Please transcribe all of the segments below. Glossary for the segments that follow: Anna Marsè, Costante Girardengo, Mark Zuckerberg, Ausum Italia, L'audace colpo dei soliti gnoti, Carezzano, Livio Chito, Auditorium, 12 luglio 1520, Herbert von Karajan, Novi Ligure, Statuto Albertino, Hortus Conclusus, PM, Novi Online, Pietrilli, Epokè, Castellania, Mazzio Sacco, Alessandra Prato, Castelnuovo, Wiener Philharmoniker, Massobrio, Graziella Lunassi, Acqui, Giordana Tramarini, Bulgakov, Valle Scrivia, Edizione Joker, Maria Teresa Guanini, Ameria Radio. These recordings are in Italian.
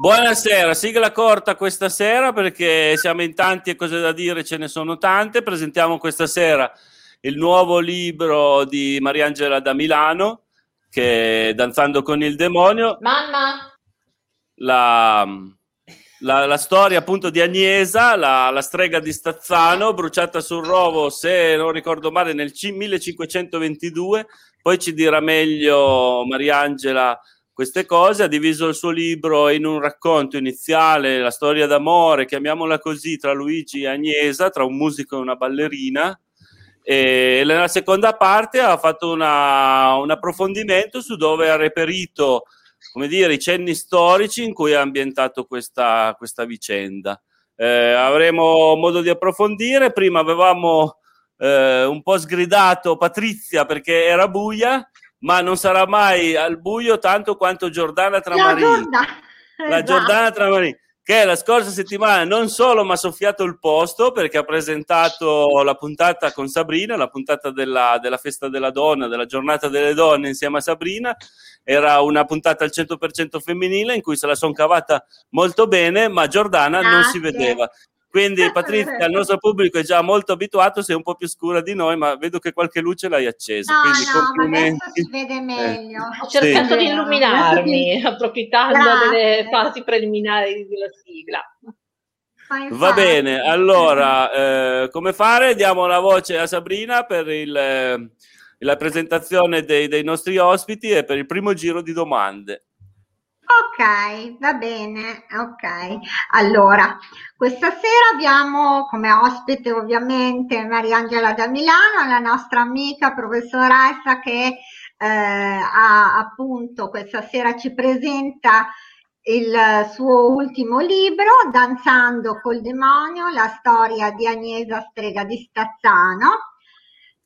Buonasera, sigla corta questa sera perché siamo in tanti e cose da dire ce ne sono tante. Presentiamo questa sera il nuovo libro di Mariangela Damilano che è Danzando con il demonio. Mamma! La storia appunto di Agnesa, la strega di Stazzano, bruciata sul rovo, se non ricordo male, nel 1522. Poi ci dirà meglio Mariangela queste cose. Ha diviso il suo libro in un racconto iniziale, la storia d'amore, chiamiamola così, tra Luigi e Agnesa, tra un musico e una ballerina, e nella seconda parte ha fatto un approfondimento su dove ha reperito, come dire, i cenni storici in cui è ambientato questa vicenda. Avremo modo di approfondire. Prima avevamo un po' sgridato Patrizia perché era buia, ma non sarà mai al buio tanto quanto Giordana Tramarini. La Giordana Tramarini, che la scorsa settimana non solo mi ha soffiato il posto perché ha presentato la puntata con Sabrina, la puntata della festa della donna, della giornata delle donne insieme a Sabrina. Era una puntata al 100% femminile in cui se la son cavata molto bene, ma Giordana non si vedeva. Quindi Patrizia, il nostro pubblico è già molto abituato, sei un po' più scura di noi, ma vedo che qualche luce l'hai accesa. No, quindi complimenti. Ma adesso si vede meglio. Ho cercato di illuminarmi, approfittando delle fasi preliminari della sigla. Va bene, allora, come fare? Diamo la voce a Sabrina per la presentazione dei nostri ospiti e per il primo giro di domande. Ok, va bene, ok. Allora, questa sera abbiamo come ospite ovviamente Mariangela Damilano, la nostra amica professoressa che ha appunto questa sera ci presenta il suo ultimo libro, Danzando col demonio, la storia di Agnesa strega di Stazzano.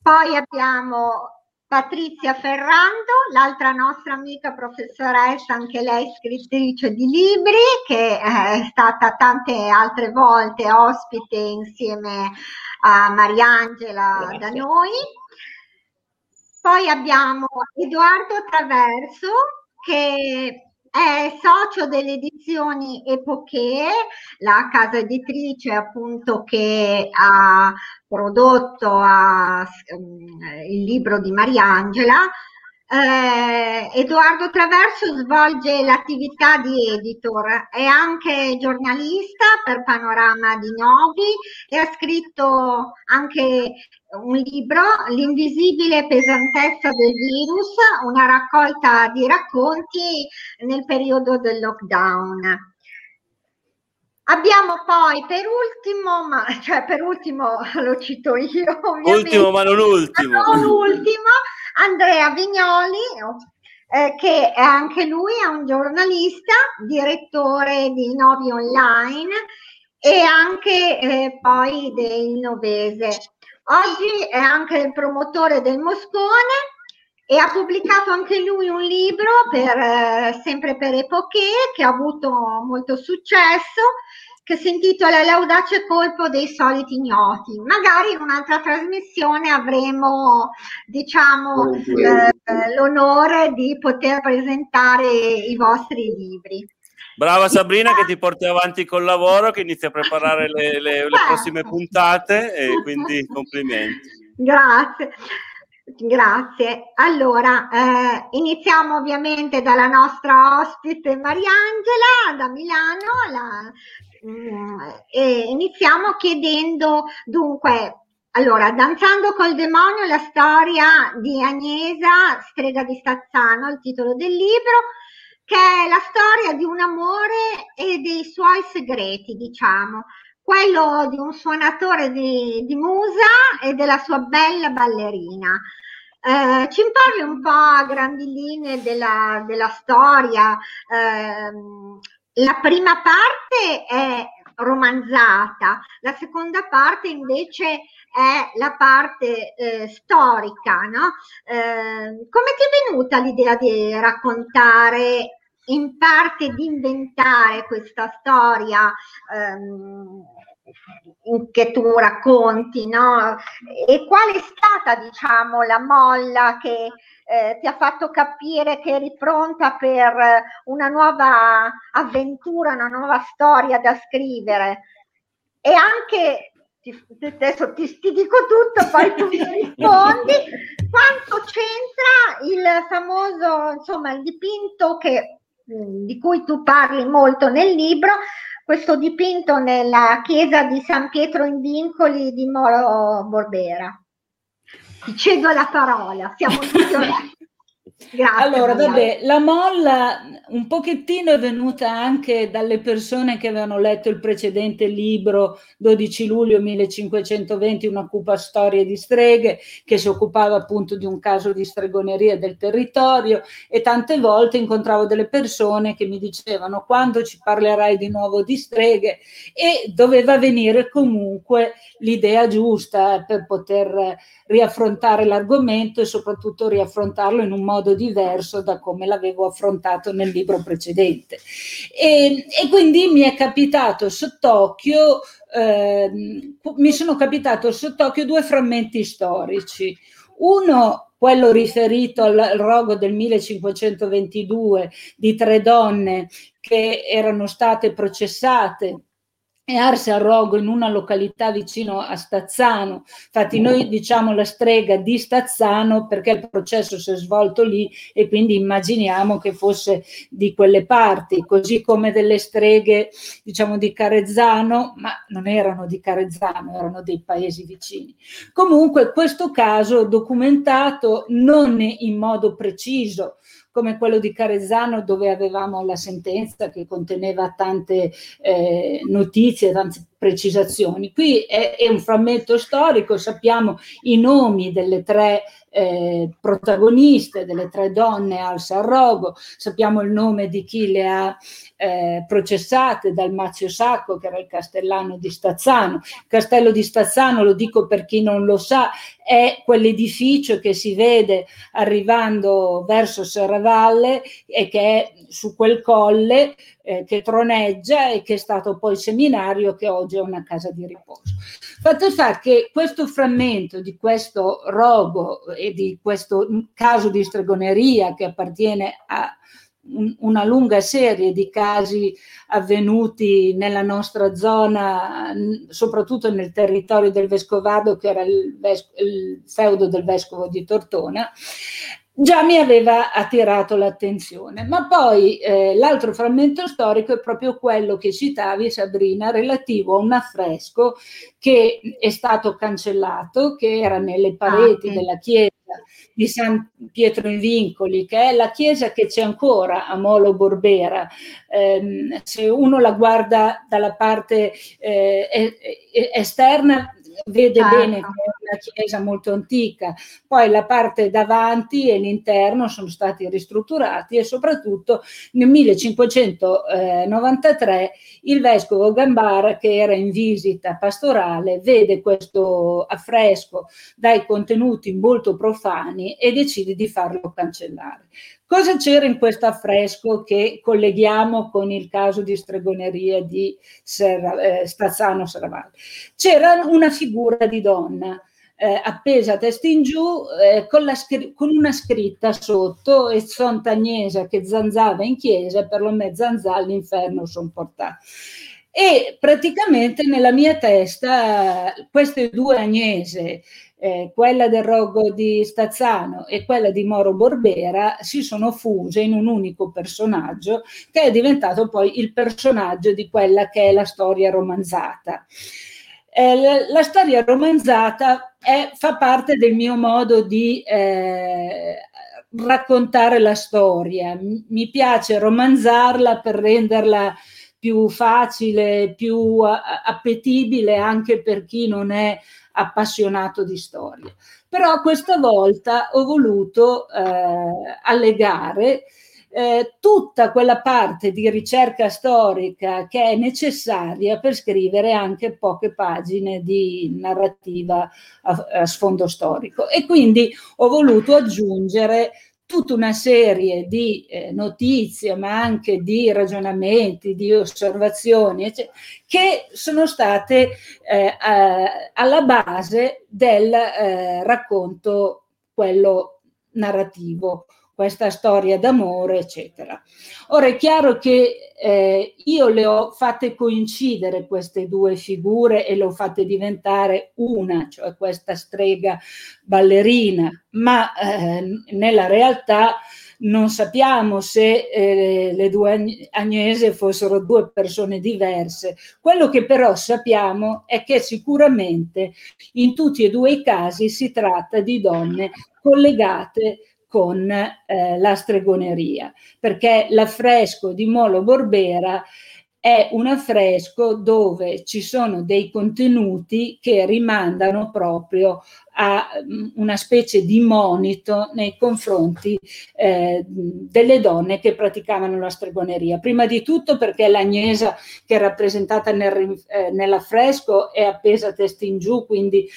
Poi abbiamo Patrizia Ferrando, l'altra nostra amica professoressa, anche lei scrittrice di libri, che è stata tante altre volte ospite insieme a Mariangela da noi. Poi abbiamo Edoardo Traverso, che è socio delle edizioni Epokè, la casa editrice appunto che ha prodotto il libro di Mariangela. Edoardo Traverso svolge l'attività di editor, è anche giornalista per Panorama di Novi e ha scritto anche un libro, L'invisibile pesantezza del virus, una raccolta di racconti nel periodo del lockdown. Abbiamo poi per ultimo lo cito io ovviamente, ultimo Andrea Vignoli, che è anche lui è un giornalista, direttore di Novi Online e anche poi del Novese. Oggi è anche il promotore del Moscone e ha pubblicato anche lui un libro sempre per Epokè, che ha avuto molto successo, che si intitola L'audace colpo dei soliti gnoti. Magari in un'altra trasmissione avremo, diciamo, l'onore di poter presentare i vostri libri. Brava Sabrina che ti porti avanti col lavoro, che inizia a preparare le prossime puntate, e quindi complimenti. Grazie. Allora, iniziamo ovviamente dalla nostra ospite Mariangela da Milano e iniziamo chiedendo dunque, allora, Danzando col demonio, la storia di Agnesa, strega di Stazzano, il titolo del libro, che è la storia di un amore e dei suoi segreti, diciamo, quello di un suonatore di musa e della sua bella ballerina. Ci imparli un po' a grandi linee della storia. La prima parte è romanzata, la seconda parte invece è la parte storica, no? Come ti è venuta l'idea di raccontare, in parte di inventare questa storia che tu racconti, no? E qual è stata, diciamo, la molla che ti ha fatto capire che eri pronta per una nuova avventura, una nuova storia da scrivere? E anche, adesso ti dico tutto, poi tu mi rispondi, quanto c'entra il famoso, insomma, il dipinto che, di cui tu parli molto nel libro, questo dipinto nella chiesa di San Pietro in Vincoli di Molo Borbera. Ti cedo la parola, siamo tutti. Grazie, allora, vabbè, la molla un pochettino è venuta anche dalle persone che avevano letto il precedente libro 12 luglio 1520, una cupa storia di streghe, che si occupava appunto di un caso di stregoneria del territorio, e tante volte incontravo delle persone che mi dicevano: quando ci parlerai di nuovo di streghe? E doveva venire comunque l'idea giusta per poter riaffrontare l'argomento e soprattutto riaffrontarlo in un modo diverso da come l'avevo affrontato nel libro precedente. E quindi mi è capitato sott'occhio, due frammenti storici. Uno, quello riferito al rogo del 1522 di 3 donne che erano state processate e arse a rogo in una località vicino a Stazzano. Infatti noi diciamo la strega di Stazzano perché il processo si è svolto lì e quindi immaginiamo che fosse di quelle parti, così come delle streghe, diciamo, di Carezzano, ma non erano di Carezzano, erano dei paesi vicini. Comunque questo caso documentato non in modo preciso come quello di Carezzano, dove avevamo la sentenza che conteneva tante notizie, tante precisazioni. Qui è un frammento storico, sappiamo i nomi delle 3 protagoniste, delle 3 donne al Sarrogo, sappiamo il nome di chi le ha processate, dal Mazzio Sacco, che era il castellano di Stazzano. Il castello di Stazzano, lo dico per chi non lo sa, è quell'edificio che si vede arrivando verso Serravalle e che è su quel colle che troneggia e che è stato poi seminario, che oggi è una casa di riposo. Fatto sta che questo frammento di questo rogo e di questo caso di stregoneria, che appartiene a una lunga serie di casi avvenuti nella nostra zona, soprattutto nel territorio del Vescovado, che era il feudo del vescovo di Tortona, già mi aveva attirato l'attenzione. Ma poi l'altro frammento storico è proprio quello che citavi, Sabrina, relativo a un affresco che è stato cancellato, che era nelle pareti della chiesa di San Pietro in Vincoli, che è la chiesa che c'è ancora a Molo Borbera. Se uno la guarda dalla parte esterna vede bene che è una chiesa molto antica, poi la parte davanti e l'interno sono stati ristrutturati, e soprattutto nel 1593 il vescovo Gambara, che era in visita pastorale, vede questo affresco dai contenuti molto profani e decide di farlo cancellare. Cosa c'era in questo affresco che colleghiamo con il caso di stregoneria di Stazzano-Serravalle? C'era una figura di donna appesa a testa in giù con una scritta sotto: e son Agnesa che zanzava in chiesa, per lo me zanzà all'inferno son portata. E praticamente nella mia testa queste 2 Agnese, quella del rogo di Stazzano e quella di Molo Borbera, si sono fuse in un unico personaggio, che è diventato poi il personaggio di quella che è la storia romanzata. La storia romanzata fa parte del mio modo di raccontare la storia. Mi piace romanzarla per renderla più facile, più appetibile anche per chi non è appassionato di storia. Però questa volta ho voluto allegare tutta quella parte di ricerca storica che è necessaria per scrivere anche poche pagine di narrativa a sfondo storico, e quindi ho voluto aggiungere tutta una serie di notizie, ma anche di ragionamenti, di osservazioni, eccetera, che sono state alla base del racconto, quello narrativo, questa storia d'amore, eccetera. Ora è chiaro che io le ho fatte coincidere queste due figure e le ho fatte diventare una, cioè questa strega ballerina, ma nella realtà non sappiamo se le due Agnese fossero due persone diverse. Quello che però sappiamo è che sicuramente in tutti e due i casi si tratta di donne collegate con la stregoneria, perché l'affresco di Molo Borbera è un affresco dove ci sono dei contenuti che rimandano proprio a una specie di monito nei confronti delle donne che praticavano la stregoneria. Prima di tutto perché l'Agnesa che è rappresentata nell'affresco è appesa testa in giù, quindi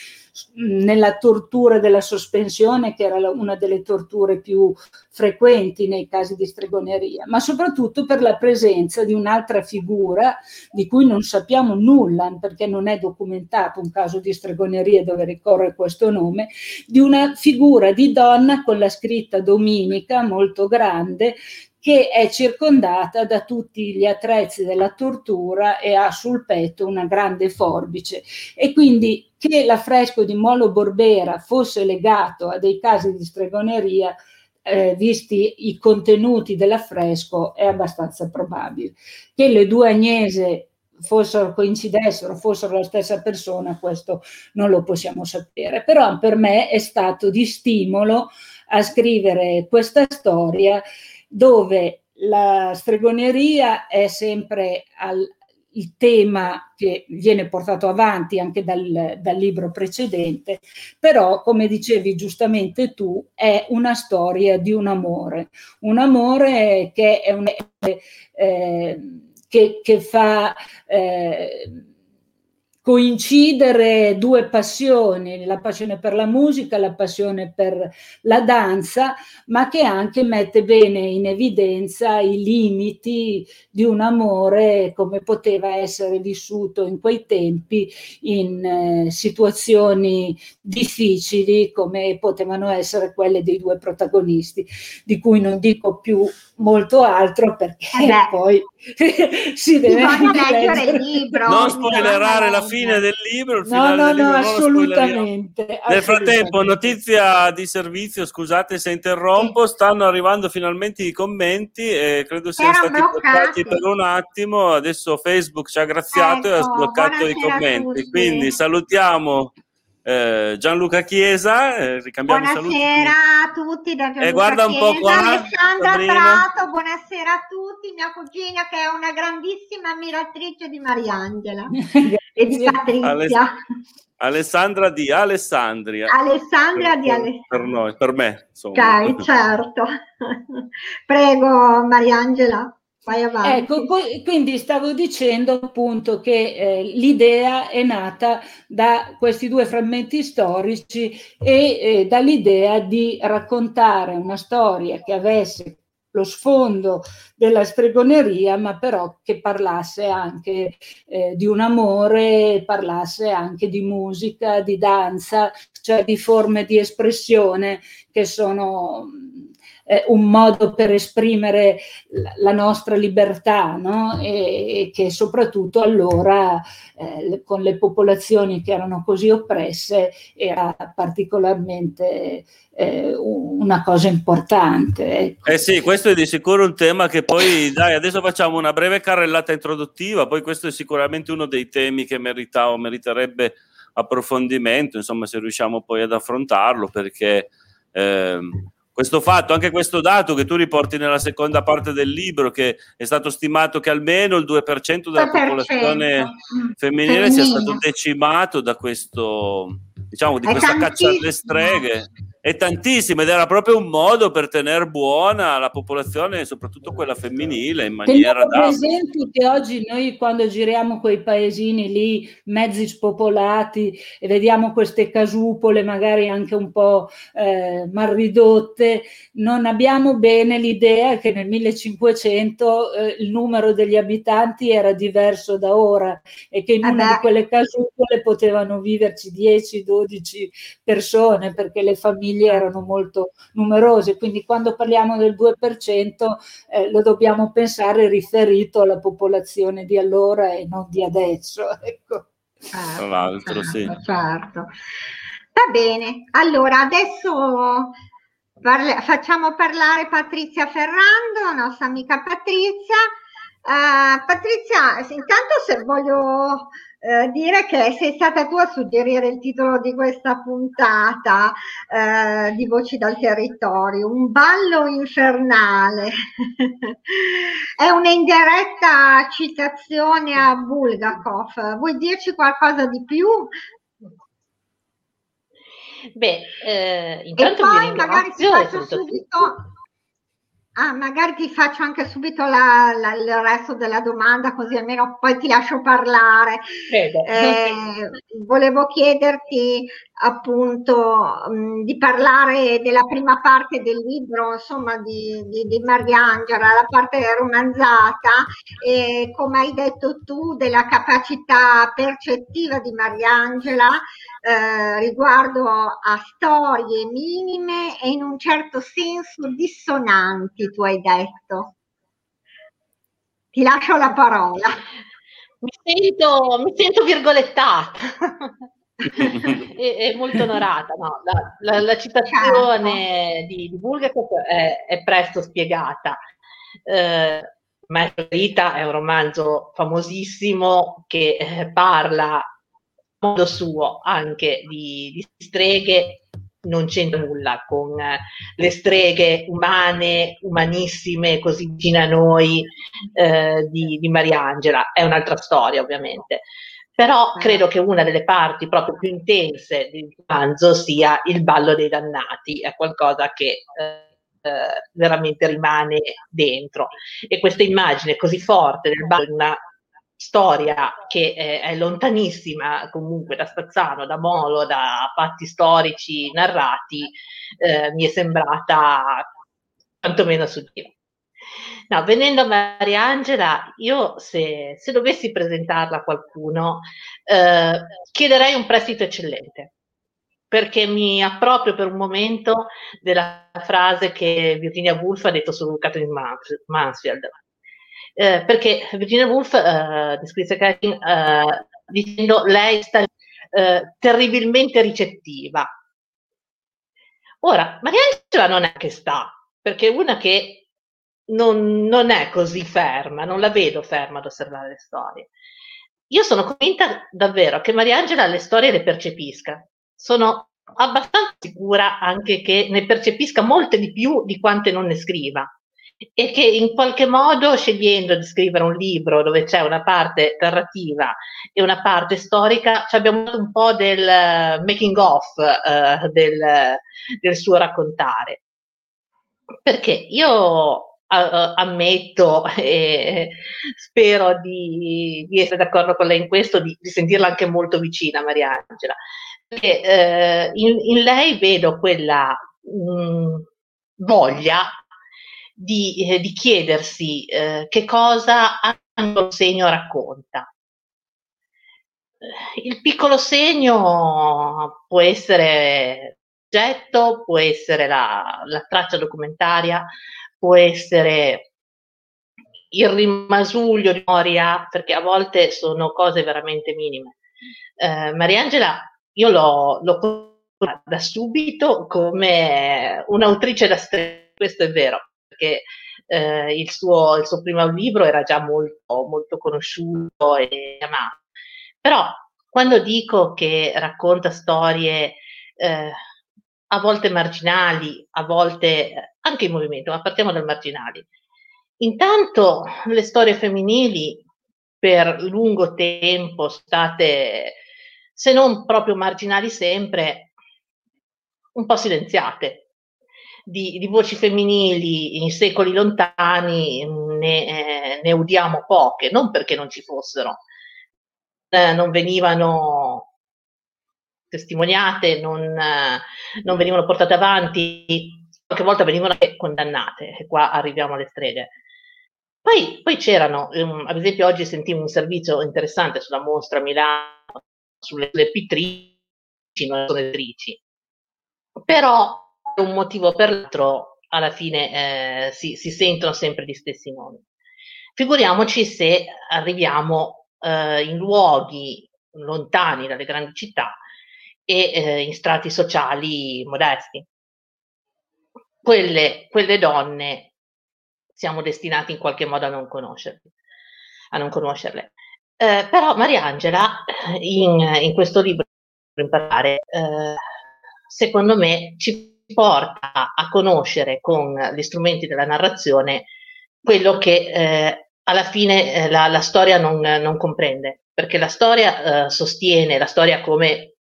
nella tortura della sospensione, che era una delle torture più frequenti nei casi di stregoneria, ma soprattutto per la presenza di un'altra figura di cui non sappiamo nulla, perché non è documentato un caso di stregoneria dove ricorre questo nome, di una figura di donna con la scritta dominica molto grande, che è circondata da tutti gli attrezzi della tortura e ha sul petto una grande forbice. E quindi che l'affresco di Molo Borbera fosse legato a dei casi di stregoneria, visti i contenuti dell'affresco, è abbastanza probabile. Che le due Agnese coincidessero, fossero la stessa persona, questo non lo possiamo sapere. Però per me è stato di stimolo a scrivere questa storia, dove la stregoneria è sempre il tema che viene portato avanti anche dal libro precedente, però, come dicevi giustamente tu, è una storia di un amore che è che fa coincidere due passioni, la passione per la musica, la passione per la danza, ma che anche mette bene in evidenza i limiti di un amore come poteva essere vissuto in quei tempi, in situazioni difficili come potevano essere quelle dei due protagonisti, di cui non dico più molto altro perché poi si deve leggere il libro. Non spoilerare la fine del libro, il finale del libro, assolutamente. Nel frattempo, notizia di servizio, scusate se interrompo, stanno arrivando finalmente i commenti e credo siano stati bloccati per un attimo, adesso Facebook ci ha graziato e ha sbloccato i commenti, quindi salutiamo Gianluca Chiesa, ricambiamo saluti. Buonasera a tutti da Gianluca guarda un po' Chiesa, qua, Alessandra Sabrina. Prato, buonasera a tutti, mia cugina che è una grandissima ammiratrice di Mariangela e di Patrizia. Alessandra di Alessandria. Alessandria di Alessandria. Per noi, per me. Insomma. Okay, certo. Prego Mariangela. Ecco, quindi stavo dicendo appunto che l'idea è nata da questi due frammenti storici e dall'idea di raccontare una storia che avesse lo sfondo della stregoneria, ma però che parlasse anche di un amore, parlasse anche di musica, di danza, cioè di forme di espressione che sono un modo per esprimere la nostra libertà, no? E che soprattutto allora con le popolazioni che erano così oppresse era particolarmente una cosa importante, ecco. Sì, questo è di sicuro un tema che poi adesso facciamo una breve carrellata introduttiva, poi questo è sicuramente uno dei temi che meriterebbe approfondimento, insomma, se riusciamo poi ad affrontarlo, perché questo fatto, anche questo dato che tu riporti nella seconda parte del libro, che è stato stimato che almeno il 2% della popolazione femminile sia stato decimato da questo, diciamo, di questa caccia alle streghe. è tantissimo, ed era proprio un modo per tenere buona la popolazione, soprattutto quella femminile, in maniera da... Per esempio che oggi noi quando giriamo quei paesini lì, mezzi spopolati, e vediamo queste casupole magari anche un po' marridotte, non abbiamo bene l'idea che nel 1500 il numero degli abitanti era diverso da ora, e che in una di quelle casupole potevano viverci 10-12 persone, perché le famiglie erano molto numerose. Quindi quando parliamo del 2% lo dobbiamo pensare riferito alla popolazione di allora e non di adesso, ecco. Tra l'altro, sì. Certo. Va bene, allora adesso facciamo parlare Patrizia Ferrando, nostra amica Patrizia. Patrizia, intanto se voglio dire che sei stata tu a suggerire il titolo di questa puntata di Voci dal Territorio, un ballo infernale. È un'indiretta citazione a Bulgakov. Vuoi dirci qualcosa di più? Beh, intanto e poi magari ti faccio subito... Ah, magari ti faccio anche subito il resto della domanda, così almeno poi ti lascio parlare. Volevo chiederti appunto di parlare della prima parte del libro, insomma, di Mariangela, la parte romanzata, e come hai detto tu della capacità percettiva di Mariangela riguardo a storie minime e in un certo senso dissonanti, tu hai detto. Ti lascio la parola. Mi sento virgolettata. È molto onorata, no? La citazione, certo, di Bulgakov è presto spiegata. Maestra Rita è un romanzo famosissimo che parla modo suo anche di streghe. Non c'entra nulla con le streghe umane, umanissime, così vicine a noi, di Mariangela. È un'altra storia, ovviamente. Però credo che una delle parti proprio più intense del romanzo sia il ballo dei dannati, è qualcosa che veramente rimane dentro. E questa immagine così forte del ballo, una storia che è lontanissima comunque da Stazzano, da Molo, da fatti storici narrati, mi è sembrata quantomeno suggerita. No, venendo a Mariangela, io se dovessi presentarla a qualcuno, chiederei un prestito eccellente, perché mi approprio per un momento della frase che Virginia Woolf ha detto su Catherine Mansfield. Perché Virginia Woolf descrisse Catherine dicendo lei sta terribilmente ricettiva. Ora, Mariangela non è che sta, perché è una che non è così ferma, non la vedo ferma ad osservare le storie. Io sono convinta davvero che Mariangela le storie le percepisca, sono abbastanza sicura anche che ne percepisca molte di più di quante non ne scriva, e che in qualche modo, scegliendo di scrivere un libro dove c'è una parte narrativa e una parte storica, ci abbiamo un po' del making of del suo raccontare, perché io ammetto e spero di essere d'accordo con lei in questo, di sentirla anche molto vicina a Mariangela, perché in lei vedo quella voglia di chiedersi che cosa ogni segno racconta. Il piccolo segno può essere l'oggetto, può essere la traccia documentaria, può essere il rimasuglio di memoria, perché a volte sono cose veramente minime. Mariangela, io l'ho conosciuta da subito come un'autrice da streghe, questo è vero, perché il suo primo libro era già molto, molto conosciuto e amato. Però quando dico che racconta storie a volte marginali, a volte anche in movimento, ma partiamo dal marginali. Intanto le storie femminili per lungo tempo state, se non proprio marginali sempre, un po' silenziate, di voci femminili in secoli lontani ne udiamo poche, non perché non ci fossero, non venivano testimoniate, non venivano portate avanti, qualche volta venivano condannate, e qua arriviamo alle streghe. Poi c'erano, ad esempio oggi sentivo un servizio interessante sulla mostra a Milano, sulle pittrici, non sono editrici, però per un motivo o per l'altro alla fine si sentono sempre gli stessi nomi. Figuriamoci se arriviamo in luoghi lontani dalle grandi città e in strati sociali modesti. Quelle donne siamo destinati in qualche modo a non conoscerle. Però Mariangela, in questo libro imparare, secondo me ci porta a conoscere con gli strumenti della narrazione quello che alla fine la storia non comprende, perché la storia sostiene, la storia come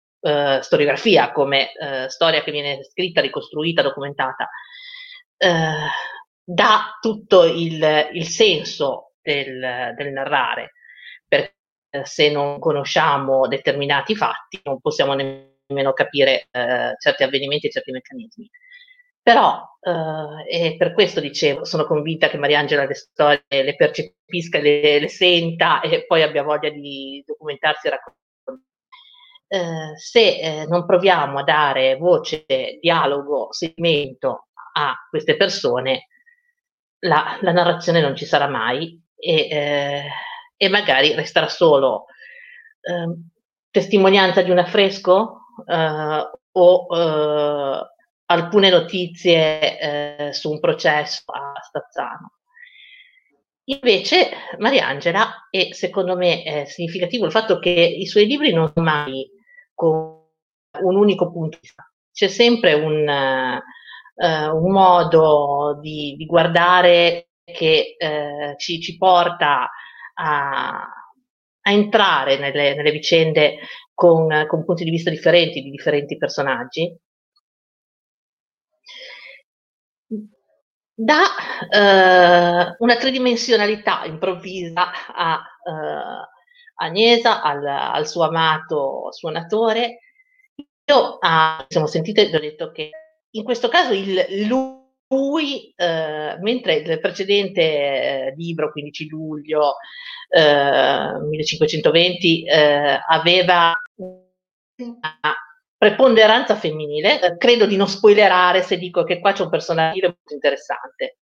storiografia, come storia che viene scritta, ricostruita, documentata, dà tutto il senso del narrare, perché se non conosciamo determinati fatti non possiamo nemmeno capire certi avvenimenti e certi meccanismi. Però, e per questo dicevo, sono convinta che Mariangela le storie le percepisca, le senta e poi abbia voglia di documentarsi e raccontare. Se non proviamo a dare voce, dialogo, segmento a queste persone, la narrazione non ci sarà mai e magari resterà solo testimonianza di un affresco o alcune notizie su un processo a Stazzano. Invece Mariangela, e secondo me è significativo il fatto che i suoi libri non sono mai con un unico punto di vista, c'è sempre un modo di guardare che ci porta a entrare nelle vicende con punti di vista differenti di differenti personaggi. Dà una tridimensionalità improvvisa a Agnesa, al suo amato suonatore. Io siamo sentite, vi ho detto che in questo caso lui, mentre il precedente libro, 15 luglio 1520, aveva una preponderanza femminile, credo di non spoilerare se dico che qua c'è un personaggio molto interessante,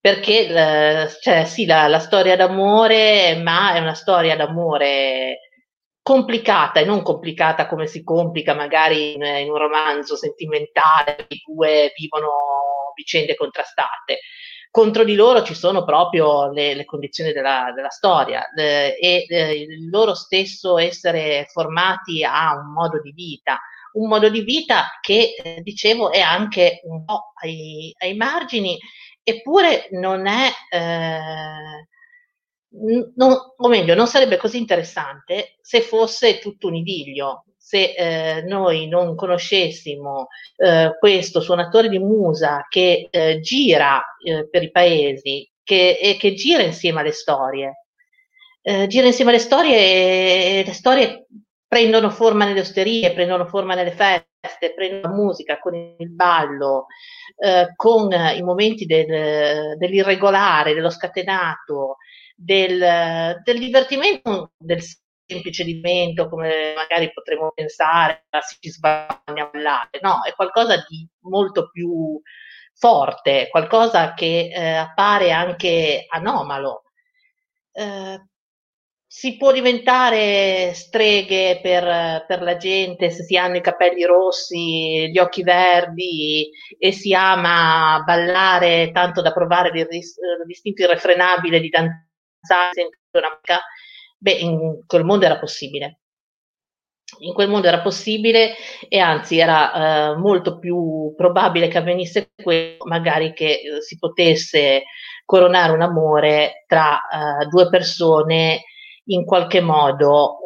perché cioè, sì, la storia d'amore, ma è una storia d'amore complicata e non complicata come si complica magari in un romanzo sentimentale, i due vivono vicende contrastate. Contro di loro ci sono proprio le condizioni della storia e il loro stesso essere formati a un modo di vita che, dicevo, è anche un po' ai margini, eppure non è... o meglio, non sarebbe così interessante se fosse tutto un idillio, se noi non conoscessimo questo suonatore di musa che gira per i paesi e che gira insieme alle storie. E le storie prendono forma nelle osterie, prendono forma nelle feste, prendono la musica con il ballo, con i momenti dell'irregolare, dello scatenato, del divertimento, del semplice divertimento, come magari potremmo pensare, si sbaglia a ballare. No, è qualcosa di molto più forte, qualcosa che appare anche anomalo. Si può diventare streghe per la gente se si hanno i capelli rossi, gli occhi verdi e si ama ballare tanto da provare l'istinto irrefrenabile di danzare. Beh, in quel mondo era possibile. In quel mondo era possibile e anzi era molto più probabile che avvenisse quello, magari che si potesse coronare un amore tra due persone in qualche modo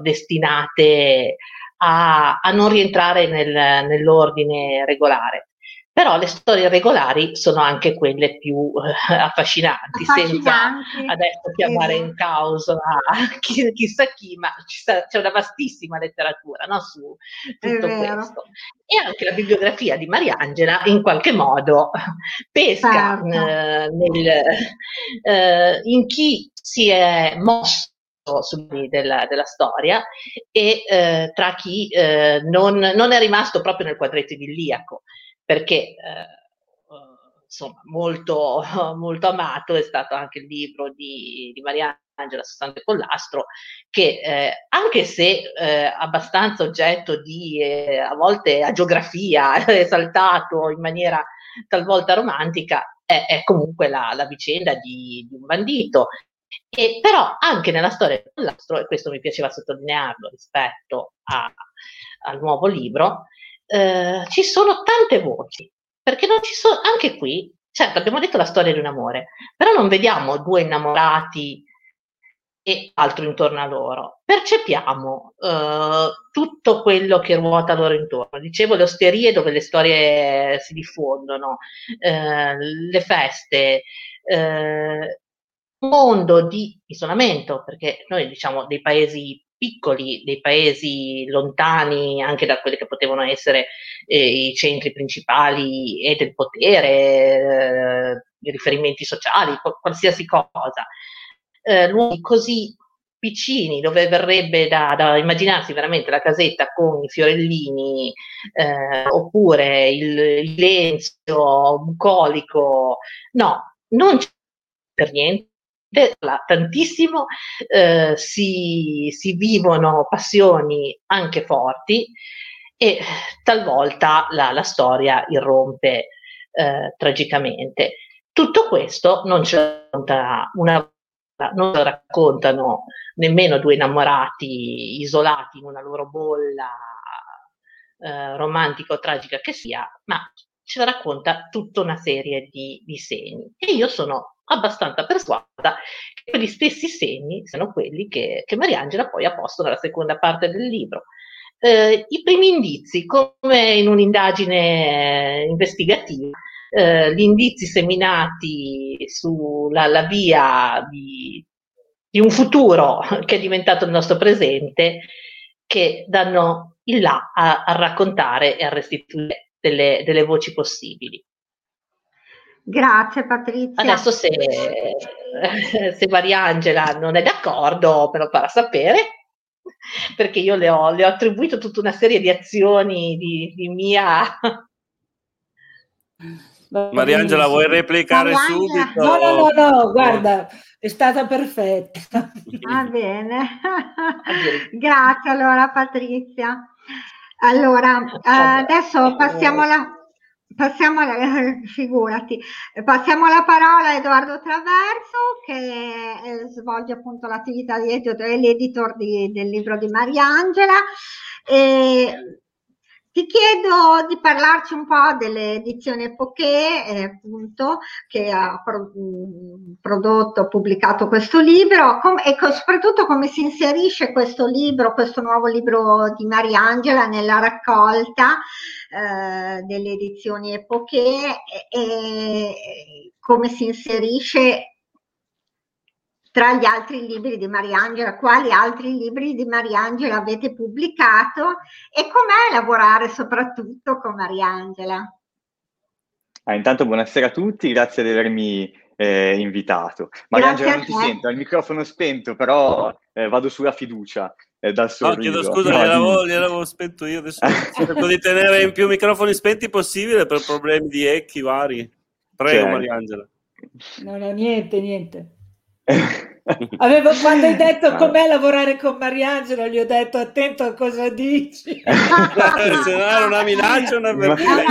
destinate a non rientrare nell'ordine regolare. Però le storie regolari sono anche quelle più affascinanti, senza adesso chiamare in causa chissà chi, ma c'è una vastissima letteratura, no, su tutto questo. E anche la bibliografia di Mariangela in qualche modo pesca in chi si è mosso della storia e tra chi non è rimasto proprio nel quadretto idilliaco, perché insomma molto, molto amato è stato anche il libro di Mariangela, Sustante Pollastro, che anche se abbastanza oggetto di a volte agiografia, esaltato in maniera talvolta romantica, è comunque la vicenda di un bandito. E però anche nella storia di Pollastro, e questo mi piaceva sottolinearlo rispetto al nuovo libro, ci sono tante voci, perché non ci sono, anche qui, certo abbiamo detto la storia di un amore, però non vediamo due innamorati e altro intorno a loro, percepiamo tutto quello che ruota loro intorno. Dicevo, le osterie dove le storie si diffondono, le feste, mondo di isolamento, perché noi diciamo dei paesi piccoli, dei paesi lontani anche da quelli che potevano essere i centri principali e del potere, i riferimenti sociali, qualsiasi cosa, luoghi così piccini dove verrebbe da immaginarsi veramente la casetta con i fiorellini, oppure il lenzio bucolico, no, non c'è per niente. Tantissimo, si vivono passioni anche forti e talvolta la storia irrompe tragicamente. Tutto questo non ce lo racconta non lo raccontano nemmeno due innamorati isolati in una loro bolla romantica o tragica che sia, ma ce la racconta tutta una serie di segni. E io sono abbastanza persuasa che quegli stessi segni siano quelli che Mariangela poi ha posto nella seconda parte del libro. I primi indizi, come in un'indagine investigativa, gli indizi seminati sulla via di un futuro che è diventato il nostro presente, che danno il là a raccontare e a restituire delle voci possibili. Grazie Patrizia. Adesso se Mariangela non è d'accordo me lo farà sapere, perché io le ho attribuito tutta una serie di azioni di mia. Mariangela, vuoi replicare subito? No, guarda, è stata perfetta. Va bene. Grazie allora Patrizia. Allora, adesso passiamo la parola a Edoardo Traverso, che svolge appunto l'attività di editor del libro di Mariangela. E ti chiedo di parlarci un po' delle edizioni Epokè, appunto, che ha pubblicato questo libro, e soprattutto come si inserisce questo nuovo libro di Mariangela nella raccolta delle edizioni Epokè, e come si inserisce tra gli altri libri di Mariangela, quali altri libri di Mariangela avete pubblicato e com'è lavorare soprattutto con Mariangela? Intanto buonasera a tutti, grazie di avermi invitato. Mariangela, non ti sento, il microfono spento, però vado sulla fiducia dal sorriso. No, chiedo scusa, l'avevo spento io, adesso cerco di tenere in più microfoni spenti possibile per problemi di echi vari. Prego, Mariangela. No, niente. Quando hai detto com'è lavorare con Mariangela, gli ho detto attento a cosa dici. Se no era una minaccia, una minaccia.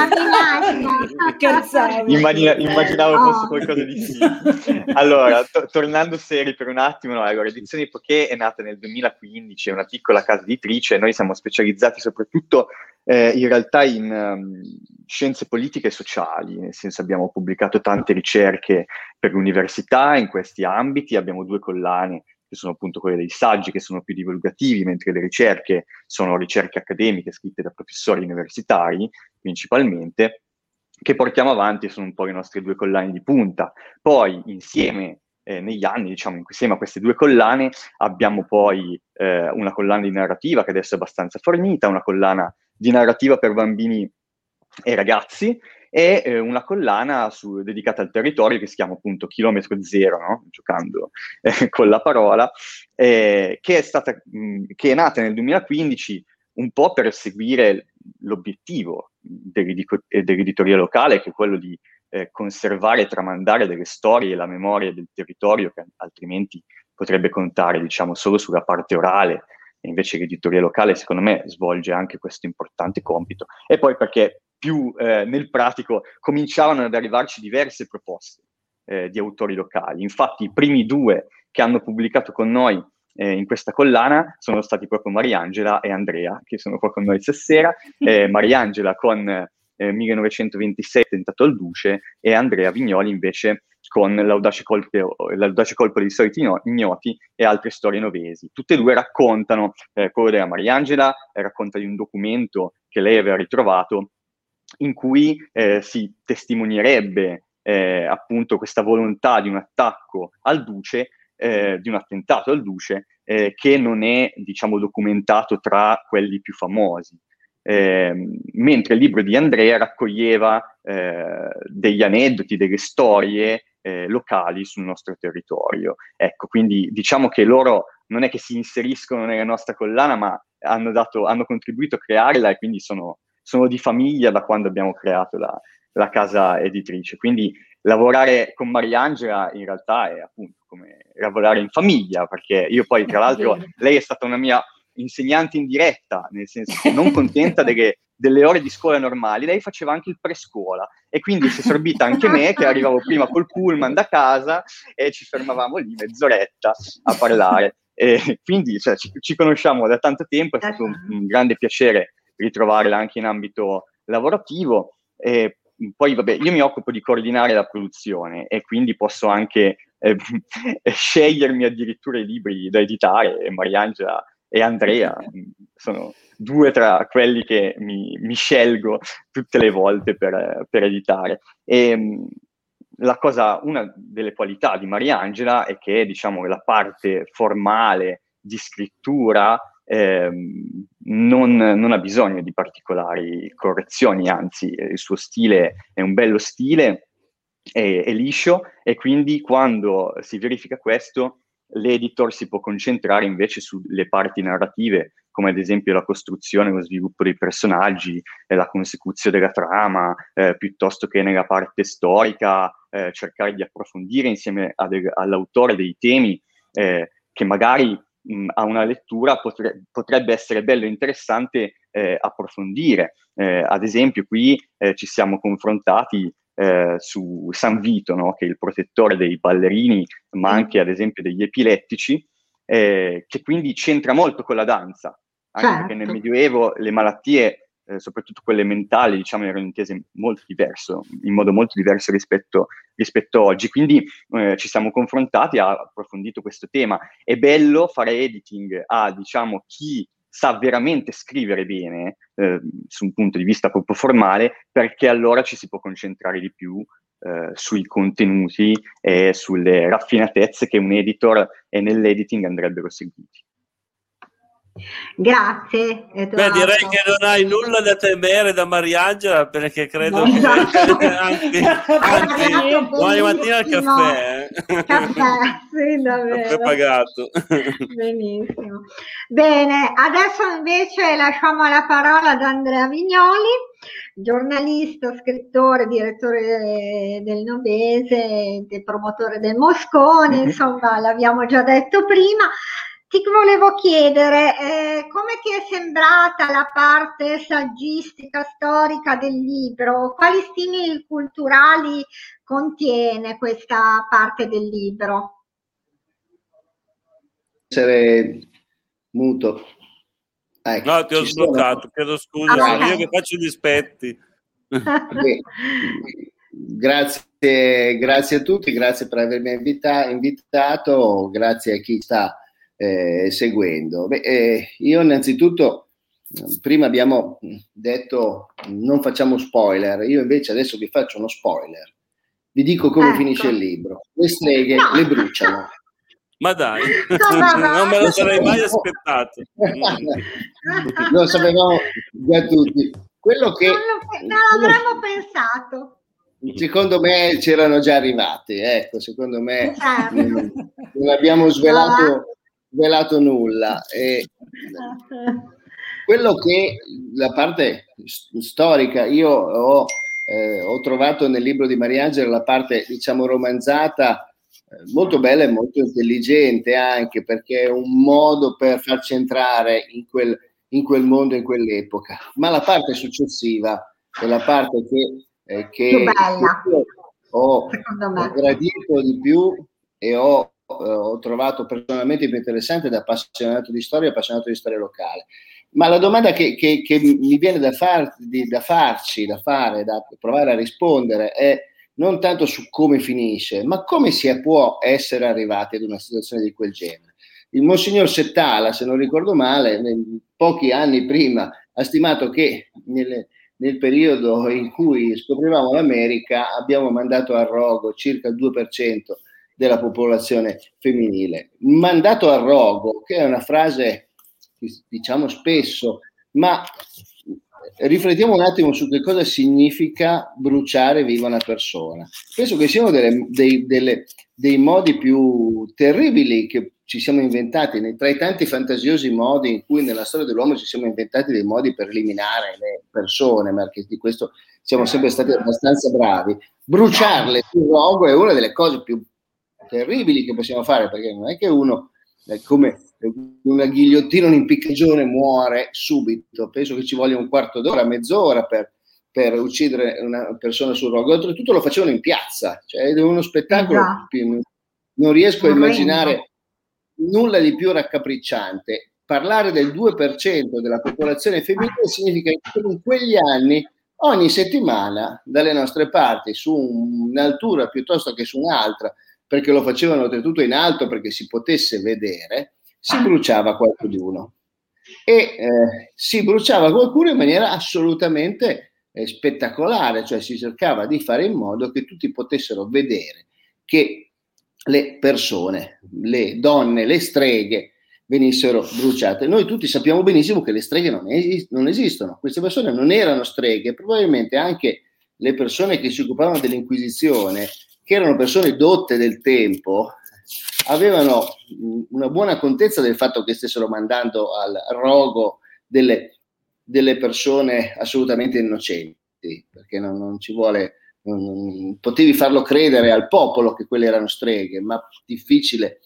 Immaginavo fosse qualcosa di simile. Allora, tornando seri per un attimo, l'edizione Epokè è nata nel 2015, è una piccola casa editrice. Noi siamo specializzati soprattutto in realtà in scienze politiche e sociali, nel senso abbiamo pubblicato tante ricerche per l'università in questi ambiti, abbiamo due collane che sono appunto quelle dei saggi, che sono più divulgativi, mentre le ricerche sono ricerche accademiche scritte da professori universitari principalmente, che portiamo avanti, sono un po' le nostre due collane di punta. Poi insieme negli anni, diciamo, insieme a queste due collane abbiamo poi una collana di narrativa che adesso è abbastanza fornita, una collana di narrativa per bambini e ragazzi, e una collana dedicata al territorio che si chiama appunto Chilometro Zero, no? Giocando con la parola, che è nata nel 2015 un po' per seguire l'obiettivo dell'editoria locale, che è quello di conservare e tramandare delle storie e la memoria del territorio, che altrimenti potrebbe contare, diciamo, solo sulla parte orale. E invece l'editoria locale, secondo me, svolge anche questo importante compito. E poi perché più nel pratico cominciavano ad arrivarci diverse proposte di autori locali. Infatti i primi due che hanno pubblicato con noi in questa collana sono stati proprio Mariangela e Andrea, che sono qua con noi stasera. Mariangela con 1926 Tentato al Duce, e Andrea Vignoli invece con l'audace colpo dei soliti ignoti e altre storie novesi. Tutte e due raccontano, quello della Mariangela racconta di un documento che lei aveva ritrovato in cui si testimonierebbe appunto questa volontà di un attacco al duce, di un attentato al duce, che non è, diciamo, documentato tra quelli più famosi. Mentre il libro di Andrea raccoglieva degli aneddoti, delle storie locali sul nostro territorio. Ecco, quindi diciamo che loro non è che si inseriscono nella nostra collana, ma hanno contribuito a crearla, e quindi sono di famiglia da quando abbiamo creato la casa editrice. Quindi lavorare con Mariangela in realtà è appunto come lavorare in famiglia, perché io poi, tra l'altro, lei è stata una mia insegnante in diretta, nel senso che, non contenta delle ore di scuola normali, lei faceva anche il prescuola, e quindi si è sorbita anche me, che arrivavo prima col pullman da casa e ci fermavamo lì mezz'oretta a parlare. E quindi, cioè, ci conosciamo da tanto tempo, è stato un grande piacere ritrovarla anche in ambito lavorativo. E poi, vabbè, io mi occupo di coordinare la produzione, e quindi posso anche scegliermi addirittura i libri da editare, e Mariangela e Andrea sono due tra quelli che mi scelgo tutte le volte per editare. E una delle qualità di Mariangela è che, diciamo, la parte formale di scrittura non ha bisogno di particolari correzioni, anzi il suo stile è un bello stile, è liscio, e quindi quando si verifica questo, l'editor si può concentrare invece sulle parti narrative, come ad esempio la costruzione e lo sviluppo dei personaggi, la consecuzione della trama, piuttosto che nella parte storica cercare di approfondire insieme all'autore dei temi che magari a una lettura potrebbe essere bello e interessante approfondire. Ad esempio qui ci siamo confrontati su San Vito, no? Che è il protettore dei ballerini, ma anche ad esempio degli epilettici, che quindi c'entra molto con la danza, anche certo. Perché nel Medioevo le malattie, soprattutto quelle mentali, diciamo, erano intese in modo molto diverso rispetto a oggi, quindi ci siamo confrontati, ha approfondito questo tema. È bello fare editing a, diciamo, chi sa veramente scrivere bene su un punto di vista proprio formale, perché allora ci si può concentrare di più sui contenuti e sulle raffinatezze che un editor e nell'editing andrebbero seguiti. Grazie. Beh, direi che non hai nulla da temere da Mariangela, perché credo che anche domani mattina al caffè. Sì, davvero. Pagato. Benissimo. Bene, adesso invece lasciamo la parola ad Andrea Vignoli, giornalista, scrittore, direttore del Novese, promotore del Moscone, insomma, l'abbiamo già detto prima. Ti volevo chiedere come ti è sembrata la parte saggistica, storica del libro? Quali stimoli culturali contiene questa parte del libro? Essere muto. Ecco, no, ti ho sbloccato, chiedo scusa, io che faccio gli spetti. Grazie a tutti, grazie per avermi invitato, grazie a chi sta seguendo. Io innanzitutto, prima abbiamo detto non facciamo spoiler, io invece adesso vi faccio uno spoiler. Vi dico come finisce il libro. Le streghe le bruciano. Ma dai, non me lo sarei mai aspettato. Lo sapevamo già tutti. Quello che non avremmo pensato. Secondo me c'erano già arrivati, ecco, secondo me non abbiamo svelato nulla. E quello che la parte storica, io ho trovato nel libro di Mariangela la parte, diciamo, romanzata, molto bella e molto intelligente, anche perché è un modo per farci entrare in quel mondo, in quell'epoca. Ma la parte successiva è la parte che ho gradito di più e ho trovato personalmente più interessante, da appassionato di storia e appassionato di storia locale. Ma la domanda che mi viene da provare a rispondere è non tanto su come finisce, ma come si può essere arrivati ad una situazione di quel genere. Il Monsignor Settala, se non ricordo male, pochi anni prima ha stimato che nel periodo in cui scoprivamo l'America abbiamo mandato a rogo circa il 2% della popolazione femminile. Mandato a rogo, che è una frase che diciamo spesso, ma riflettiamo un attimo su che cosa significa bruciare viva una persona. Penso che siano dei modi più terribili che ci siamo inventati, tra i tanti fantasiosi modi in cui nella storia dell'uomo ci siamo inventati dei modi per eliminare le persone, ma di questo siamo sempre stati abbastanza bravi. Bruciarle sul rogo è una delle cose più terribili che possiamo fare, perché non è che uno, come una ghigliottina, un impiccagione, muore subito. Penso che ci voglia un quarto d'ora, mezz'ora per uccidere una persona sul rogo. Oltretutto lo facevano in piazza, cioè è uno spettacolo, non riesco a immaginare nulla di più raccapricciante. Parlare del 2% della popolazione femminile significa che in quegli anni, ogni settimana, dalle nostre parti, su un'altura piuttosto che su un'altra, perché lo facevano oltretutto in alto perché si potesse vedere, si bruciava qualcuno. E si bruciava qualcuno in maniera assolutamente spettacolare, cioè si cercava di fare in modo che tutti potessero vedere che le persone, le donne, le streghe venissero bruciate. Noi tutti sappiamo benissimo che le streghe non esistono, queste persone non erano streghe, probabilmente anche le persone che si occupavano dell'Inquisizione, che erano persone dotte del tempo, avevano una buona contezza del fatto che stessero mandando al rogo delle persone assolutamente innocenti, perché non ci vuole... Potevi farlo credere al popolo che quelle erano streghe, ma difficile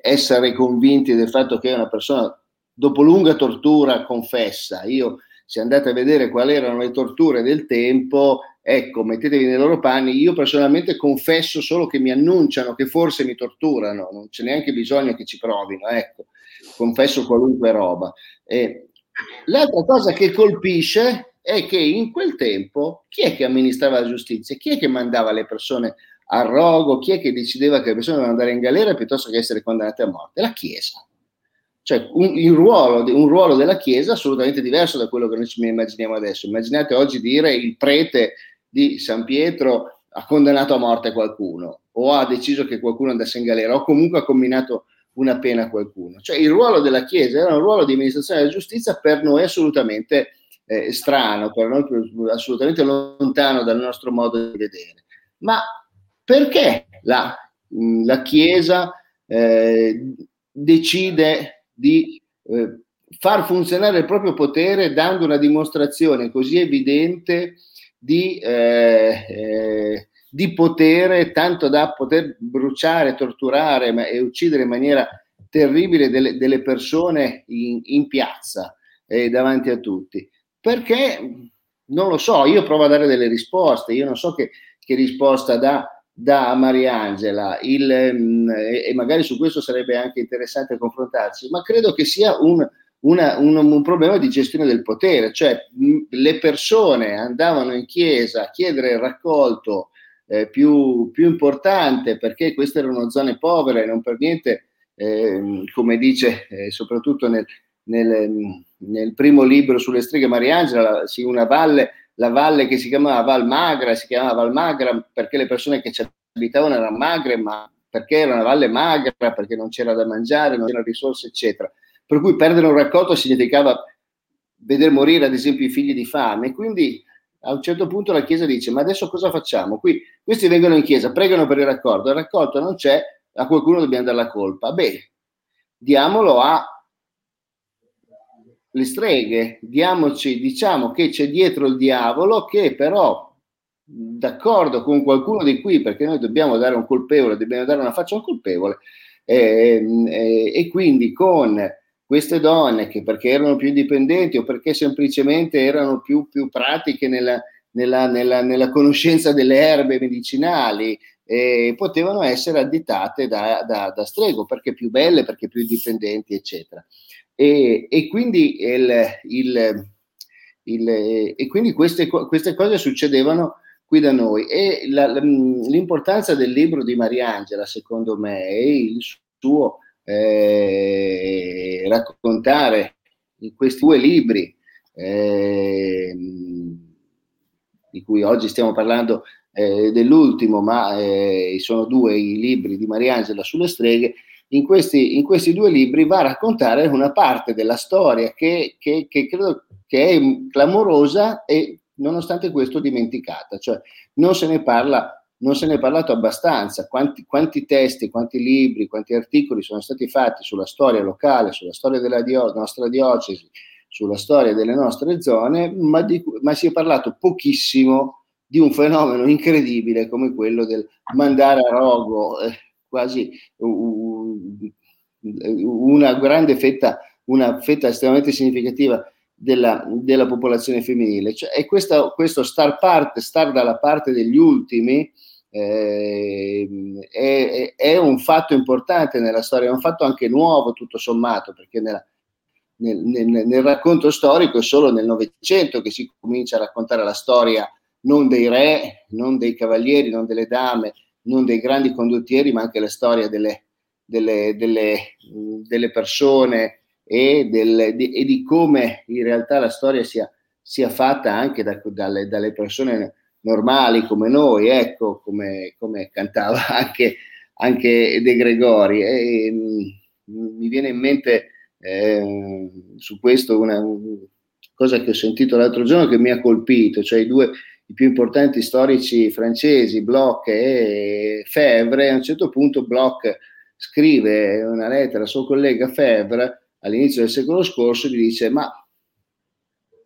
essere convinti del fatto che una persona dopo lunga tortura confessa. Io, se andate a vedere quali erano le torture del tempo, ecco, mettetevi nei loro panni. Io personalmente confesso solo che mi annunciano che forse mi torturano, non c'è neanche bisogno che ci provino, ecco, confesso qualunque roba. L'altra cosa che colpisce è che in quel tempo chi è che amministrava la giustizia? Chi è che mandava le persone a rogo? Chi è che decideva che le persone dovevano andare in galera piuttosto che essere condannate a morte? La Chiesa. Cioè un ruolo della Chiesa assolutamente diverso da quello che noi ci immaginiamo adesso. Immaginate oggi dire il prete di San Pietro ha condannato a morte qualcuno, o ha deciso che qualcuno andasse in galera, o comunque ha comminato una pena a qualcuno. Cioè il ruolo della Chiesa era un ruolo di amministrazione della giustizia per noi assolutamente strano, per noi assolutamente lontano dal nostro modo di vedere. Ma perché la Chiesa decide di far funzionare il proprio potere dando una dimostrazione così evidente di potere, tanto da poter bruciare, torturare e uccidere in maniera terribile delle persone in piazza e davanti a tutti? Perché non lo so, io provo a dare delle risposte, io non so che risposta dà Mariangela, e magari su questo sarebbe anche interessante confrontarci, ma credo che sia un problema di gestione del potere, cioè le persone andavano in chiesa a chiedere il raccolto più importante, perché queste erano zone povere, non per niente come dice soprattutto nel primo libro sulle streghe Mariangela, sì, una valle, la valle che si chiamava Val Magra, si chiamava Val Magra perché le persone che ci abitavano erano magre, ma perché era una valle magra, perché non c'era da mangiare, non c'erano risorse, eccetera. Per cui perdere un raccolto significava vedere morire, ad esempio, i figli di fame. Quindi a un certo punto la Chiesa dice: ma adesso cosa facciamo? Qui questi vengono in Chiesa, pregano per il raccolto non c'è, a qualcuno dobbiamo dare la colpa. Beh, diamolo alle streghe, diciamo che c'è dietro il diavolo che però, d'accordo con qualcuno di qui, perché noi dobbiamo dare un colpevole, dobbiamo dare una faccia a un colpevole, e quindi con queste donne che perché erano più indipendenti o perché semplicemente erano più pratiche nella conoscenza delle erbe medicinali, potevano essere additate da strego perché più belle, perché più indipendenti, eccetera. E quindi quindi queste cose succedevano qui da noi, e l'importanza del libro di Mariangela, secondo me, e il suo raccontare in questi due libri di cui oggi stiamo parlando dell'ultimo, ma sono due i libri di Mariangela sulle streghe. In questi due libri va a raccontare una parte della storia che credo che è clamorosa e nonostante questo dimenticata, cioè non se ne è parlato abbastanza. Quanti testi, quanti libri, quanti articoli sono stati fatti sulla storia locale, sulla storia della nostra diocesi, sulla storia delle nostre zone, ma si è parlato pochissimo di un fenomeno incredibile come quello del mandare a rogo quasi una grande fetta, una fetta estremamente significativa della popolazione femminile, cioè, e questo star dalla parte degli ultimi è un fatto importante nella storia, è un fatto anche nuovo tutto sommato, perché nel racconto storico è solo nel Novecento che si comincia a raccontare la storia non dei re, non dei cavalieri, non delle dame, non dei grandi condottieri, ma anche la storia delle persone e di come in realtà la storia sia fatta anche dalle persone normali come noi, ecco, come cantava anche De Gregori. E mi viene in mente su questo una cosa che ho sentito l'altro giorno che mi ha colpito, cioè i più importanti storici francesi, Bloch e Febvre. A un certo punto Bloch scrive una lettera al suo collega Febvre all'inizio del secolo scorso e gli dice: ma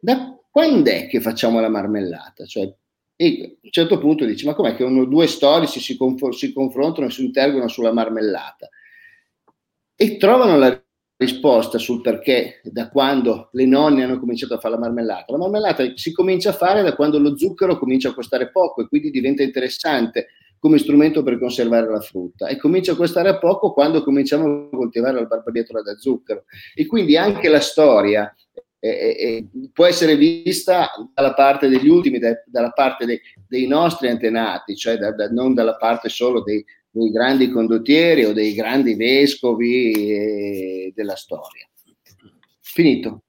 da quando è che facciamo la marmellata? Cioè, e a un certo punto dice: ma com'è che due storici si confrontano e si interrogano sulla marmellata? E trovano la risposta sul perché, da quando le nonne hanno cominciato a fare la marmellata. La marmellata si comincia a fare da quando lo zucchero comincia a costare poco e quindi diventa interessante come strumento per conservare la frutta, e comincia a costare poco quando cominciamo a coltivare la barbabietola da zucchero. E quindi anche la storia può essere vista dalla parte degli ultimi, dalla parte dei nostri antenati, cioè non dalla parte solo dei grandi condottieri o dei grandi vescovi della storia. Finito.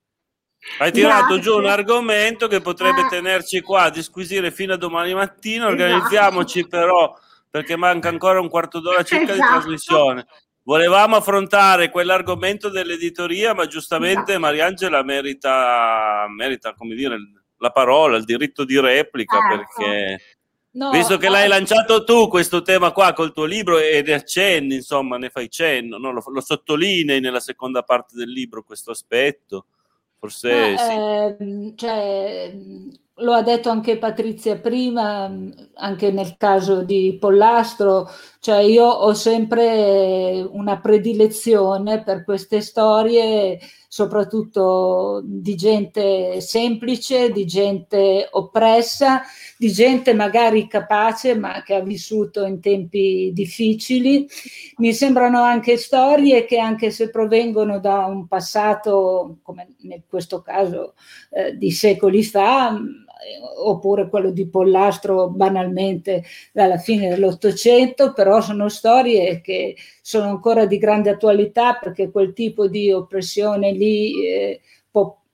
Hai tirato giù un argomento che potrebbe tenerci qua a disquisire fino a domani mattina. Organizziamoci però, perché manca ancora un quarto d'ora circa di trasmissione. Volevamo affrontare quell'argomento dell'editoria, ma giustamente Mariangela merita, come dire, la parola, il diritto di replica, perché... No, visto che l'hai lanciato tu questo tema qua col tuo libro e ne accenni, insomma, ne fai cenno, no? Lo sottolinei nella seconda parte del libro questo aspetto, forse sì. Cioè, lo ha detto anche Patrizia prima, anche nel caso di Pollastro, cioè io ho sempre una predilezione per queste storie, soprattutto di gente semplice, di gente oppressa, di gente magari capace ma che ha vissuto in tempi difficili. Mi sembrano anche storie che, anche se provengono da un passato, come in questo caso di secoli fa, oppure quello di Pollastro banalmente dalla fine dell'Ottocento, però sono storie che sono ancora di grande attualità, perché quel tipo di oppressione lì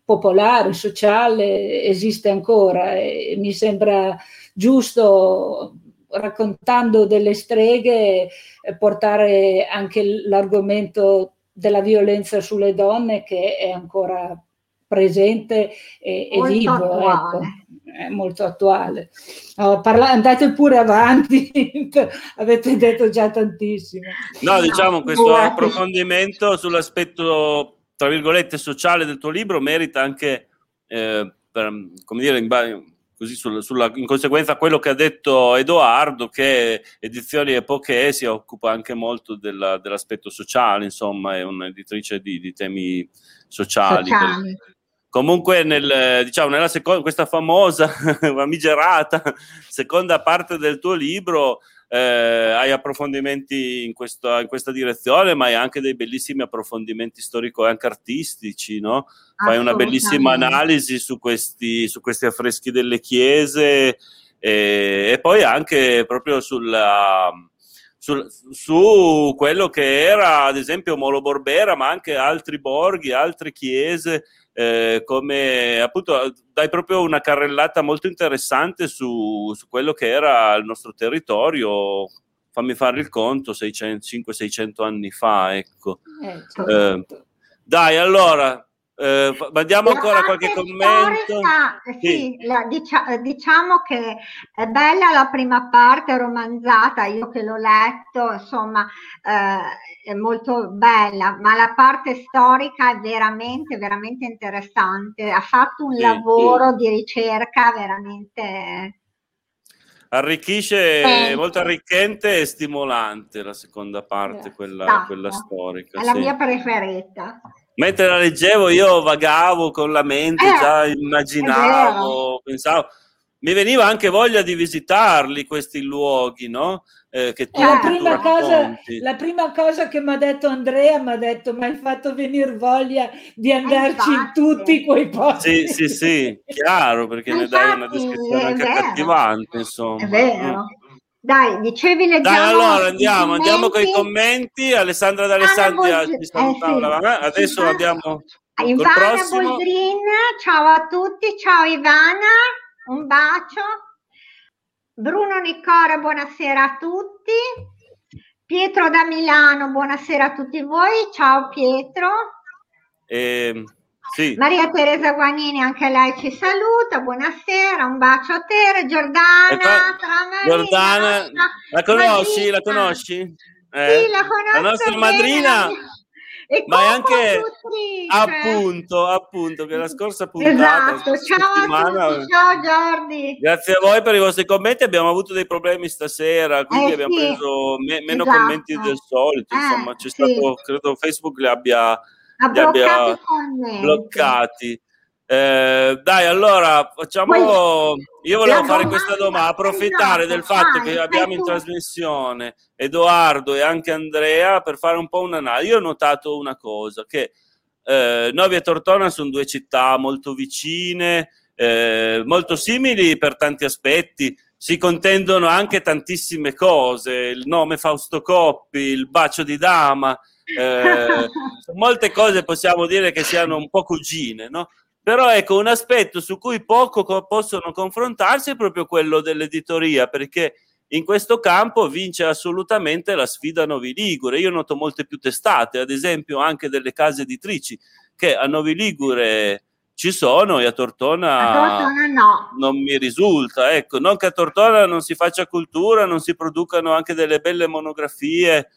popolare, sociale, esiste ancora, e mi sembra giusto, raccontando delle streghe, portare anche l'argomento della violenza sulle donne, che è ancora presente e vivo, ecco, è molto attuale. Oh, andate pure avanti, avete detto già tantissimo. No, diciamo questo approfondimento sull'aspetto, tra virgolette, sociale del tuo libro merita anche, per, come dire, così in conseguenza a quello che ha detto Edoardo, che Edizioni Epokè si occupa anche molto dell'aspetto sociale, insomma, è un'editrice di temi sociali. Comunque nella seconda, questa famosa famigerata seconda parte del tuo libro, hai approfondimenti in questa direzione, ma hai anche dei bellissimi approfondimenti storico e anche artistici, no? Fai una bellissima analisi su questi affreschi delle chiese e poi anche proprio su quello che era ad esempio Molo Borbera, ma anche altri borghi, altre chiese, come appunto dai proprio una carrellata molto interessante su quello che era il nostro territorio, fammi fare il conto, 500-600 anni fa, ecco. Dai, allora mandiamo ancora qualche commento. Sì. Diciamo che è bella la prima parte romanzata, io che l'ho letto, insomma, è molto bella, ma la parte storica è veramente, veramente interessante. Ha fatto un lavoro di ricerca veramente molto arricchente e stimolante la seconda parte, quella storica. È la mia preferita. Mentre la leggevo io vagavo con la mente, già immaginavo, pensavo, mi veniva anche voglia di visitarli questi luoghi, no? Che tu, la prima cosa che mi ha detto Andrea, mi hai fatto venire voglia di andarci in tutti quei posti. Sì, chiaro, perché dai una descrizione anche accattivante, insomma. È vero. Dai, dicevi, leggiamo. Dai, allora andiamo con i commenti. Alessandra d'Alessandria ci salutava. Adesso andiamo col prossimo. Boldrin, ciao a tutti, ciao Ivana, un bacio. Bruno Nicora, buonasera a tutti. Pietro da Milano, buonasera a tutti voi, ciao Pietro. Sì. Maria Teresa Guanini, anche lei ci saluta, buonasera, un bacio a te. Giordana Tramarini, la conosci? Sì, la conosco, la nostra madrina, ma è anche appunto che la scorsa puntata, esatto, ciao a tutti, ciao Giordi, grazie a voi per i vostri commenti. Abbiamo avuto dei problemi stasera, quindi abbiamo preso meno commenti del solito, insomma c'è stato, credo Facebook li abbia bloccati. Dai, allora facciamo. Io volevo fare questa domanda, approfittare del fatto che abbiamo in trasmissione Edoardo e anche Andrea per fare un po' un'analisi. Io ho notato una cosa, che Novi e Tortona sono due città molto vicine, molto simili per tanti aspetti. Si contendono anche tantissime cose, il nome Fausto Coppi, il bacio di Dama. Molte cose possiamo dire che siano un po' cugine, no? Però ecco, un aspetto su cui poco possono confrontarsi è proprio quello dell'editoria, perché in questo campo vince assolutamente la sfida Novi Ligure. Io noto molte più testate, ad esempio anche delle case editrici, che a Novi Ligure ci sono e a Tortona no, non mi risulta, ecco. Non che a Tortona non si faccia cultura, non si producano anche delle belle monografie,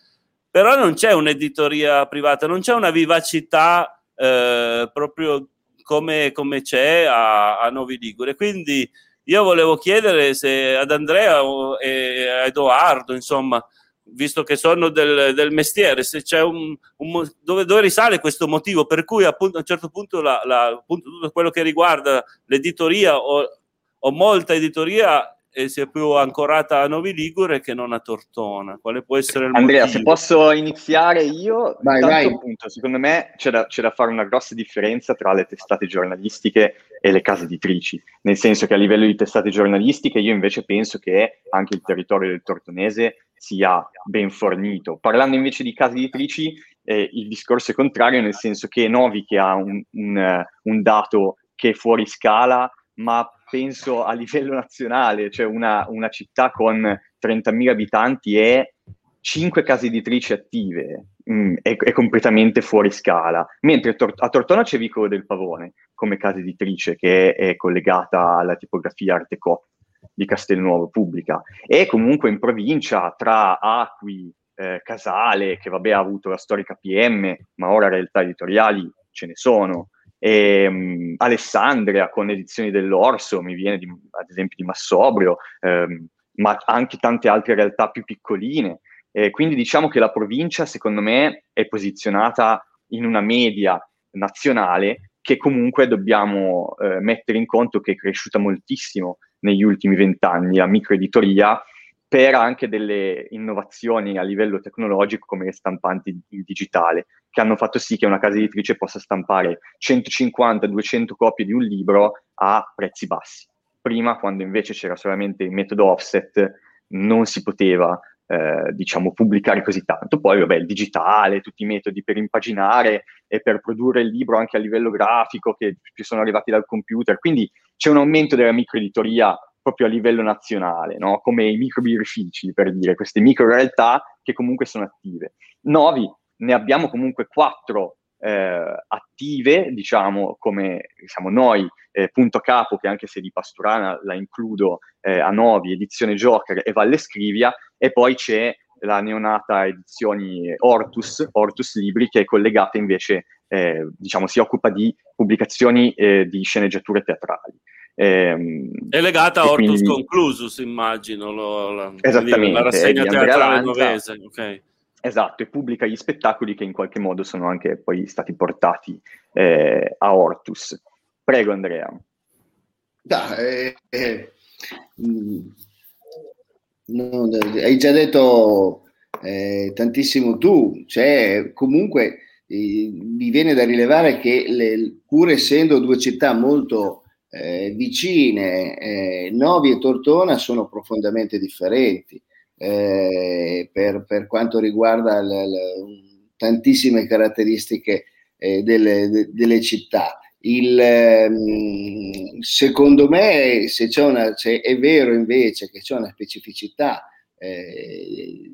però non c'è un'editoria privata, non c'è una vivacità proprio come c'è a Novi Ligure. Quindi io volevo chiedere se ad Andrea e a Edoardo, insomma, visto che sono del mestiere, se c'è dove risale questo motivo per cui appunto a un certo punto appunto, tutto quello che riguarda l'editoria o molta editoria e si è più ancorata a Novi Ligure che non a Tortona. Quale può essere il Andrea, motivo? Se posso iniziare io, vai. Appunto, secondo me c'è da fare una grossa differenza tra le testate giornalistiche e le case editrici, nel senso che a livello di testate giornalistiche io invece penso che anche il territorio del tortonese sia ben fornito. Parlando invece di case editrici, il discorso è contrario, nel senso che Novi, che ha un dato che è fuori scala, ma penso a livello nazionale, cioè una città con 30.000 abitanti e 5 case editrici attive, è completamente fuori scala. Mentre a Tortona c'è Vicolo del Pavone come casa editrice, che è collegata alla tipografia Arteco di Castelnuovo, pubblica, e comunque in provincia tra Acqui, Casale, che vabbè ha avuto la storica PM, ma ora realtà editoriali ce ne sono, e Alessandria con Edizioni dell'Orso, mi viene ad esempio di Massobrio, ma anche tante altre realtà più piccoline, quindi diciamo che la provincia secondo me è posizionata in una media nazionale che comunque dobbiamo mettere in conto che è cresciuta moltissimo negli ultimi 20 anni, la microeditoria, per anche delle innovazioni a livello tecnologico come le stampanti in digitale, che hanno fatto sì che una casa editrice possa stampare 150-200 copie di un libro a prezzi bassi. Prima, quando invece c'era solamente il metodo offset, non si poteva pubblicare così tanto. Poi vabbè, il digitale, tutti i metodi per impaginare e per produrre il libro anche a livello grafico che sono arrivati dal computer, quindi c'è un aumento della microeditoria proprio a livello nazionale, no? Come i microbirrifici, per dire, queste micro realtà che comunque sono attive. Novi ne abbiamo comunque 4 attive, come noi, Punto a Capo, che anche se di Pasturana la includo a Novi, Edizione Joker e Valle Scrivia, e poi c'è la neonata Edizioni Hortus Libri, che è collegata invece, si occupa di pubblicazioni di sceneggiature teatrali. È legata a Hortus Conclusus, immagino, esattamente, la rassegna teatrale novese, ok. Esatto, e pubblica gli spettacoli che in qualche modo sono anche poi stati portati a Hortus. Prego Andrea. No, hai già detto tantissimo tu, cioè comunque mi viene da rilevare che pur essendo due città molto vicine, Novi e Tortona sono profondamente differenti. Per quanto riguarda tantissime caratteristiche delle città, secondo me se è vero invece che c'è una specificità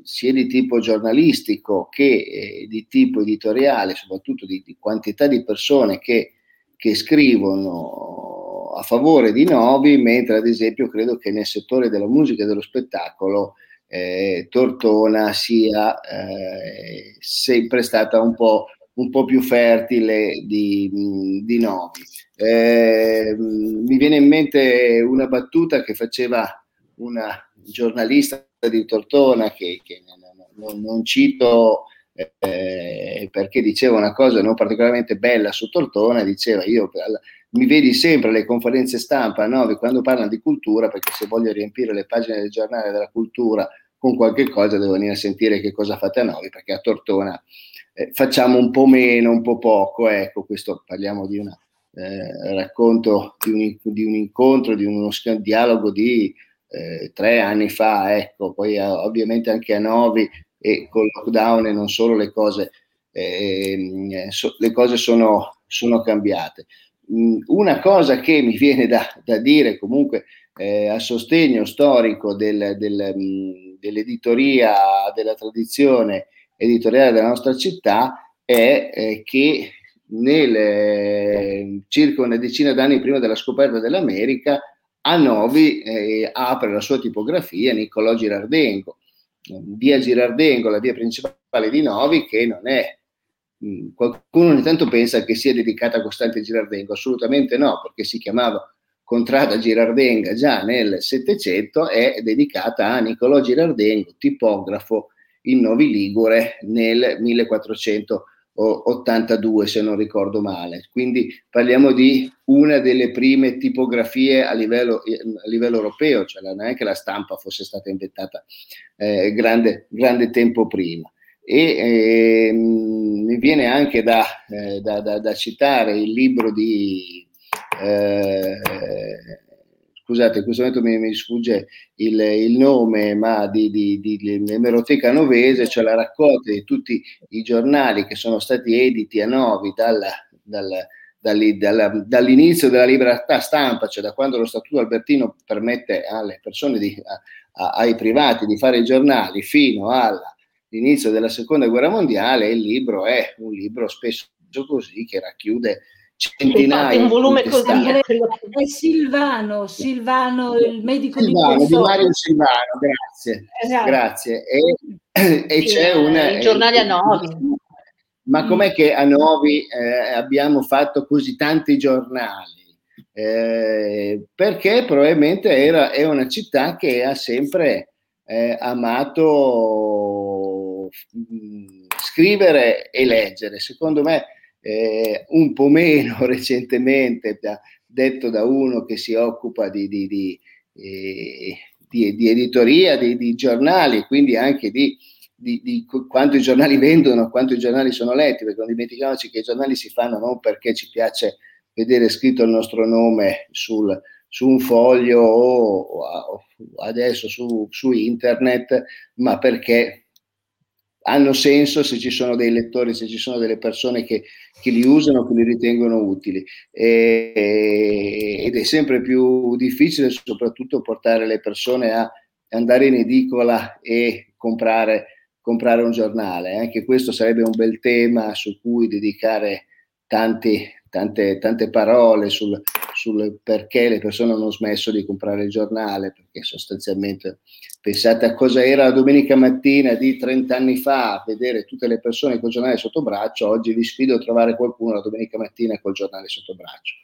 sia di tipo giornalistico che di tipo editoriale, soprattutto di quantità di persone che scrivono a favore di Novi, mentre ad esempio credo che nel settore della musica e dello spettacolo Tortona sia sempre stata un po' più fertile di Novi. Mi viene in mente una battuta che faceva una giornalista di Tortona che non cito perché diceva una cosa non particolarmente bella su Tortona. Diceva: io mi vedi sempre alle conferenze stampa a Novi quando parlano di cultura, perché se voglio riempire le pagine del giornale della cultura con qualche cosa devo venire a sentire che cosa fate a Novi, perché a Tortona facciamo un po' meno, un po' poco. Ecco, questo parliamo di un racconto, di un incontro, di uno dialogo di 3 anni fa. Ecco, poi ovviamente anche a Novi e col lockdown e non solo le cose sono cambiate. Una cosa che mi viene da dire comunque a sostegno storico dell'editoria, della tradizione editoriale della nostra città è che circa una decina d'anni prima della scoperta dell'America a Novi apre la sua tipografia Niccolò Girardengo, via Girardengo, la via principale di Novi, che non è... Qualcuno ogni tanto pensa che sia dedicata a Costante Girardengo, assolutamente no, perché si chiamava Contrada Girardenga già nel 700, è dedicata a Niccolò Girardengo, tipografo in Novi Ligure nel 1489. 82, se non ricordo male. Quindi parliamo di una delle prime tipografie a livello europeo, cioè non è che la stampa fosse stata inventata grande tempo prima. E mi viene anche da citare il libro di scusate, in questo momento mi sfugge il nome, ma di l'Emeroteca Novese, cioè la raccolta di tutti i giornali che sono stati editi a Novi dall'inizio della libertà stampa, cioè da quando lo Statuto Albertino permette alle persone, ai privati di fare i giornali, fino all'inizio della Seconda Guerra Mondiale. Il libro è un libro spesso così che racchiude centinaia, un volume così. È Silvano, il medico di Mario Silvano, grazie. Esatto. Grazie. E c'è un giornale a Novi. Ma com'è che a Novi abbiamo fatto così tanti giornali? Perché probabilmente è una città che ha sempre amato scrivere e leggere. Secondo me un po' meno recentemente, detto da uno che si occupa di editoria, di giornali, quindi anche di quanto i giornali vendono, quanto i giornali sono letti, perché non dimentichiamoci che i giornali si fanno non perché ci piace vedere scritto il nostro nome su un foglio o adesso su internet, ma perché hanno senso se ci sono dei lettori, se ci sono delle persone che li usano, che li ritengono utili. Ed è sempre più difficile soprattutto portare le persone a andare in edicola e comprare un giornale. Anche questo sarebbe un bel tema su cui dedicare tante parole sul perché le persone hanno smesso di comprare il giornale, perché sostanzialmente pensate a cosa era la domenica mattina di 30 anni fa, vedere tutte le persone col giornale sotto braccio. Oggi vi sfido a trovare qualcuno la domenica mattina col giornale sotto braccio.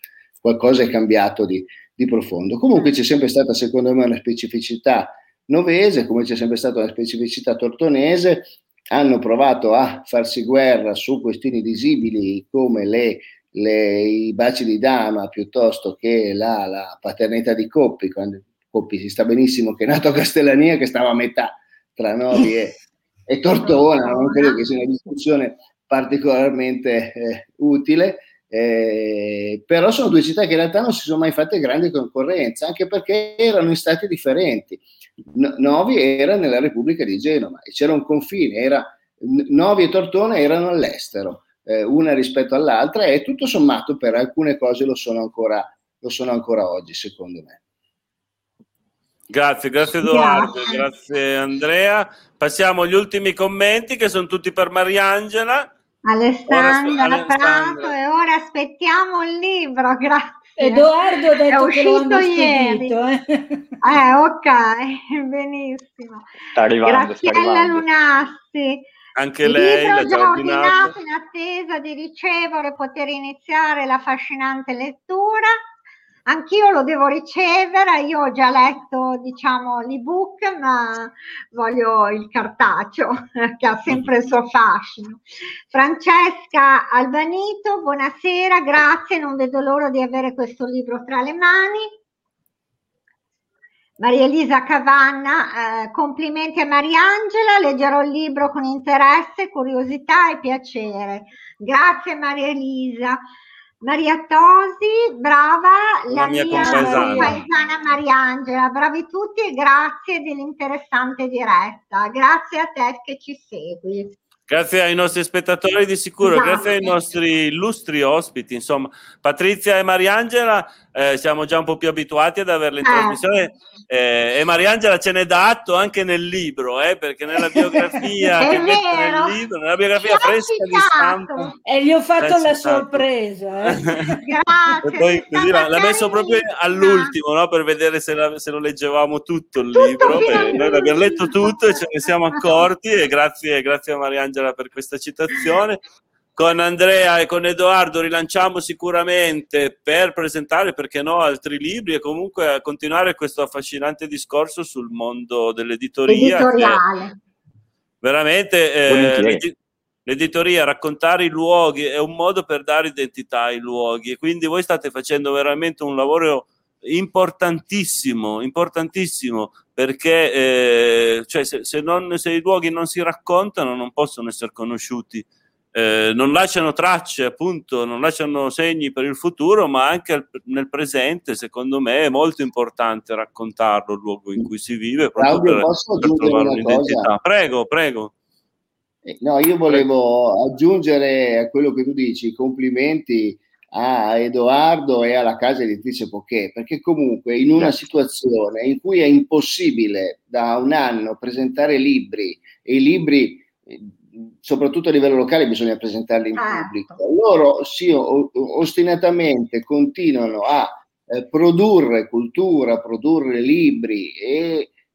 Qualcosa è cambiato di profondo. Comunque c'è sempre stata, secondo me, una specificità novese, come c'è sempre stata una specificità tortonese. Hanno provato a farsi guerra su questioni visibili come i baci di dama, piuttosto che la paternità di Coppi. Quando Coppi si sta benissimo che è nato a Castellania, che stava a metà tra Novi e Tortona, non credo che sia una discussione particolarmente utile, però sono due città che in realtà non si sono mai fatte grande concorrenza, anche perché erano in stati differenti. Novi era nella Repubblica di Genova e c'era un confine, Novi e Tortona erano all'estero, una rispetto all'altra, e tutto sommato per alcune cose lo sono ancora oggi, secondo me. Grazie Edoardo, grazie Andrea. Passiamo agli ultimi commenti, che sono tutti per Mariangela. Alessandra Prato, e ora aspettiamo il libro, grazie. Edoardo ha detto che lo hanno spedito, ok, benissimo. Sta arrivando, Graziella Lunassi. Anche lei, il libro già ordinato, in attesa di ricevere, poter iniziare la affascinante lettura. Anch'io lo devo ricevere, io ho già letto, diciamo, l'ebook, ma voglio il cartaceo che ha sempre il suo fascino. Francesca Albanito, buonasera, grazie, non vedo l'ora di avere questo libro tra le mani. Maria Elisa Cavanna, complimenti a Mariangela, leggerò il libro con interesse, curiosità e piacere. Grazie Maria Elisa. Maria Tosi, brava, la mia compaesana Mariangela, bravi tutti e grazie dell'interessante diretta. Grazie a te che ci segui. Grazie ai nostri spettatori di sicuro, esatto. Grazie ai nostri illustri ospiti, insomma, Patrizia e Mariangela, siamo già un po' più abituati ad averle in trasmissione, e Mariangela ce n'è da atto anche nel libro, perché nella biografia che mette nel libro, nella biografia fresca di stampa, e gli ho fatto la sorpresa. Grazie, e poi così l'ha messo proprio all'ultimo, no? Per vedere se lo leggevamo tutto il libro. Noi l'abbiamo letto tutto e ce ne siamo accorti, e grazie a Mariangela per questa citazione. Con Andrea e con Edoardo rilanciamo sicuramente per presentare, perché no, altri libri, e comunque continuare questo affascinante discorso sul mondo dell'editoria. Veramente L'editoria, raccontare i luoghi è un modo per dare identità ai luoghi, e quindi voi state facendo veramente un lavoro importantissimo, importantissimo, perché cioè se i luoghi non si raccontano non possono essere conosciuti, non lasciano tracce, appunto, non lasciano segni per il futuro, ma anche nel presente, secondo me, è molto importante raccontarlo, il luogo in cui si vive, proprio per trovare un'identità. Prego. No, io volevo aggiungere a quello che tu dici, complimenti a Edoardo e alla casa editrice Epokè, perché comunque in una situazione in cui è impossibile da un anno presentare libri, e i libri soprattutto a livello locale bisogna presentarli in pubblico, loro sì, ostinatamente continuano a produrre cultura, produrre libri,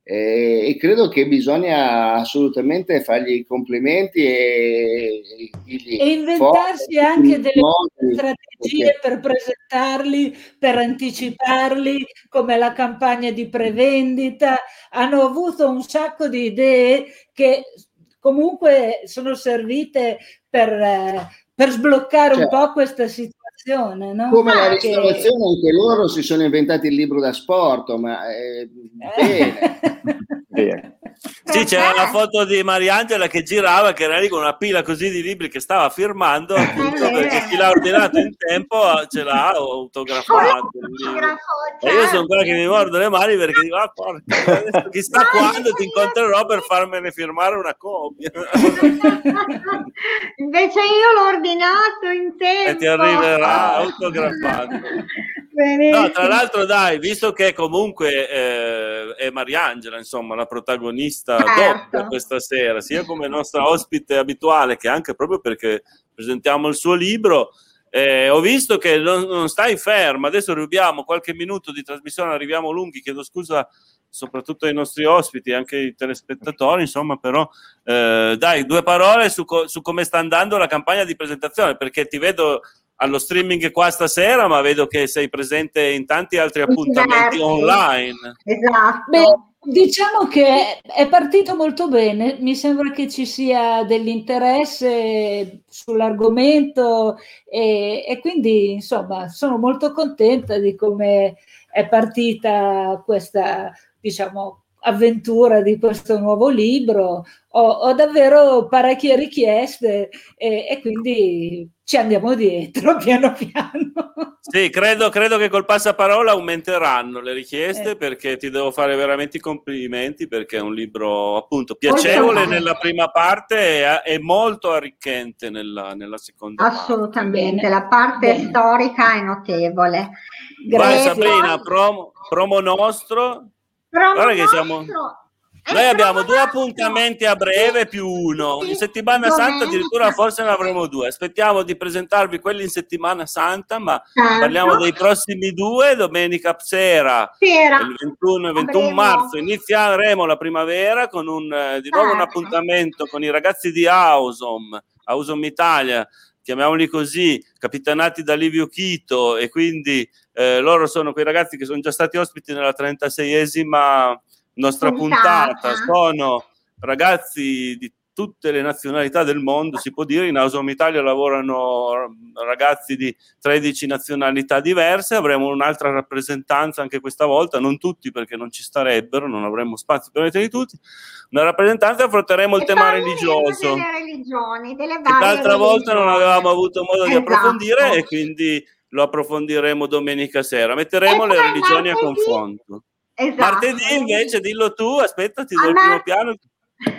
e credo che bisogna assolutamente fargli i complimenti e inventarsi anche delle strategie per presentarli, per anticiparli, come la campagna di prevendita. Hanno avuto un sacco di idee che comunque sono servite per sbloccare un po' questa situazione, no? Come la ristorazione, anche loro si sono inventati il libro da sport, ma bene. Sì, c'era la foto di Mariangela che girava, che era lì con una pila così di libri che stava firmando, appunto, perché chi l'ha ordinato in tempo ce l'ha autografato. E io sono quella che mi mordo le mani perché dico, porca, chissà quando ti incontrerò per farmene firmare una copia. Invece io l'ho ordinato in tempo. E ti arriverà autografato. No, tra l'altro, dai, visto che comunque è Mariangela, insomma, la protagonista doppia questa sera, sia come nostra ospite abituale che anche proprio perché presentiamo il suo libro, ho visto che non stai ferma. Adesso rubiamo qualche minuto di trasmissione, arriviamo lunghi, chiedo scusa soprattutto ai nostri ospiti, anche ai telespettatori, insomma, però dai, due parole su come sta andando la campagna di presentazione, perché ti vedo allo streaming qua stasera, ma vedo che sei presente in tanti altri appuntamenti online. Esatto. Beh, diciamo che è partito molto bene, mi sembra che ci sia dell'interesse sull'argomento e quindi, insomma, sono molto contenta di come è partita questa, diciamo, avventura di questo nuovo libro. Ho davvero parecchie richieste e quindi ci andiamo dietro piano piano. Sì, credo che col passaparola aumenteranno le richieste, perché ti devo fare veramente i complimenti, perché è un libro, appunto, piacevole nella prima parte e molto arricchente nella seconda parte. Assolutamente, la parte storica è notevole. Vai, Sabrina, promo nostro. Guarda che siamo... Noi abbiamo due appuntamenti a breve più uno, in settimana santa addirittura forse ne avremo due, aspettiamo di presentarvi quelli in settimana santa, ma parliamo dei prossimi due. Domenica sera. Il 21 e 21 marzo inizieremo la primavera con di nuovo un appuntamento con i ragazzi di Ausum Italia, chiamiamoli così, capitanati da Livio Chito, e quindi loro sono quei ragazzi che sono già stati ospiti nella 36esima nostra puntata. Sono ragazzi di tutte le nazionalità del mondo, si può dire. In Ausum Italia lavorano ragazzi di 13 nazionalità diverse. Avremo un'altra rappresentanza anche questa volta, non tutti perché non ci starebbero, non avremmo spazio per mettere tutti, una rappresentanza. Affronteremo il tema religioso delle varie che l'altra volta non avevamo avuto modo di approfondire, e quindi lo approfondiremo domenica sera, metteremo le religioni a confronto. Martedì invece, dillo tu, aspetta, ti do il primo piano.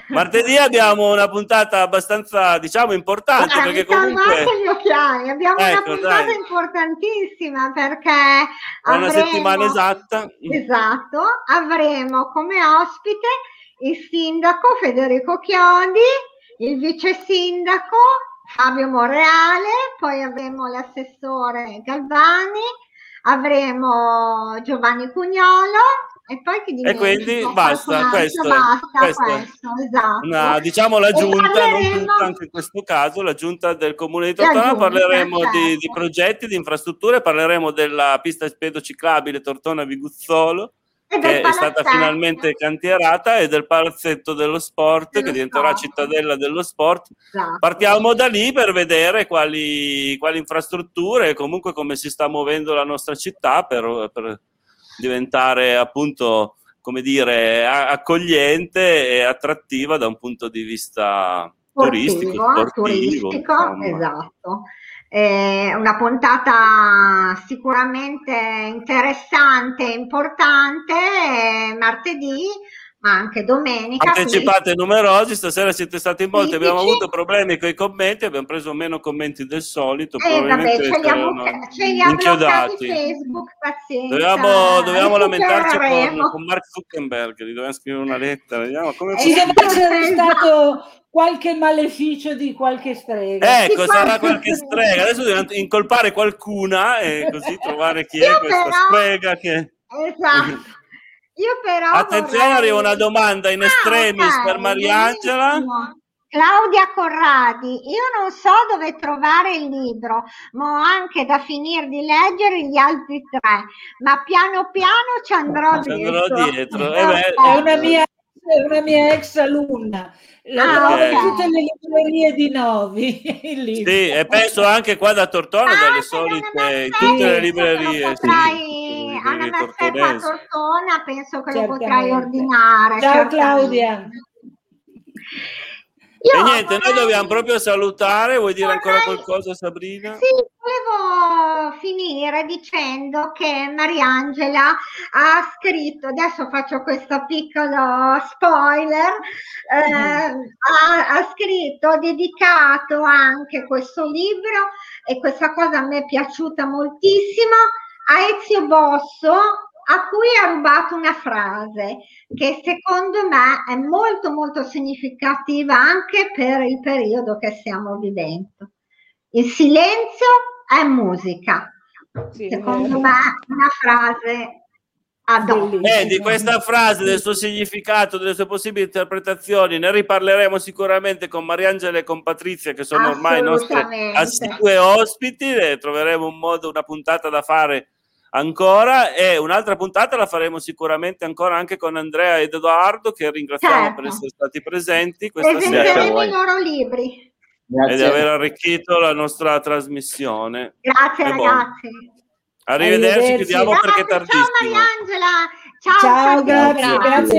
Martedì abbiamo una puntata abbastanza, diciamo, importante, perché comunque anche gli occhiali. Abbiamo una puntata importantissima, perché una settimana esatta. Esatto, avremo come ospite il sindaco Federico Chiodi, il vice sindaco Fabio Monreale, poi avremo l'assessore Galvani, avremo Giovanni Cugnolo e poi chi dimentico? E quindi basta questo. Esatto. Diciamo la giunta, non tutta, anche in questo caso la giunta del Comune di Tortona. Parleremo di progetti, di infrastrutture, parleremo della pista pedociclabile Tortona-Viguzzolo, che è stata finalmente cantierata, e del palazzetto dello sport che diventerà cittadella dello sport. Esatto. Partiamo da lì per vedere quali infrastrutture e comunque come si sta muovendo la nostra città per diventare appunto, come dire, accogliente e attrattiva da un punto di vista turistico. Esatto. Una puntata sicuramente interessante e importante, martedì ma anche domenica. Partecipate numerosi, stasera siete stati in molti, abbiamo avuto problemi con i commenti, abbiamo preso meno commenti del solito, probabilmente ce li ha bloccati Facebook, pazienza. Dobbiamo lamentarci con Mark Zuckerberg, gli dovevamo scrivere una lettera, vediamo come ci deve essere stato qualche maleficio di qualche strega. Sarà qualche strega. Adesso dobbiamo incolpare qualcuna e così trovare chi è questa strega che... Esatto. Io però arriva una domanda in extremis per Mariangela. Benissimo. Claudia Corradi, io non so dove trovare il libro, ma ho anche da finire di leggere gli altri tre, ma piano piano ci andrò dietro. È una mia ex alunna. La trovo tutte le librerie di Novi. Sì, e penso anche qua da Tortona, dalle solite, in tutte le librerie. Anna Marsè qua a Tortona, penso che lo potrai ordinare. Ciao Claudia. Noi dobbiamo proprio salutare. Vuoi dire ancora qualcosa, Sabrina? Sì, volevo finire dicendo che Mariangela ha scritto, adesso faccio questo piccolo spoiler, ha scritto, dedicato anche questo libro, e questa cosa a me è piaciuta moltissimo, a Ezio Bosso, a cui ha rubato una frase che secondo me è molto molto significativa anche per il periodo che stiamo vivendo. Il silenzio è musica. Sì, secondo me una frase ad hoc. Di questa frase, del suo significato, delle sue possibili interpretazioni, ne riparleremo sicuramente con Mariangela e con Patrizia, che sono ormai i nostri assidue ospiti, e troveremo un modo, una puntata da fare ancora, e un'altra puntata la faremo sicuramente ancora anche con Andrea ed Edoardo, che ringraziamo per essere stati presenti questa sera i loro libri e di aver arricchito la nostra trasmissione. Grazie ragazzi, arrivederci. Chiudiamo perché è tardissimo. Ciao Mariangela, ciao grazie.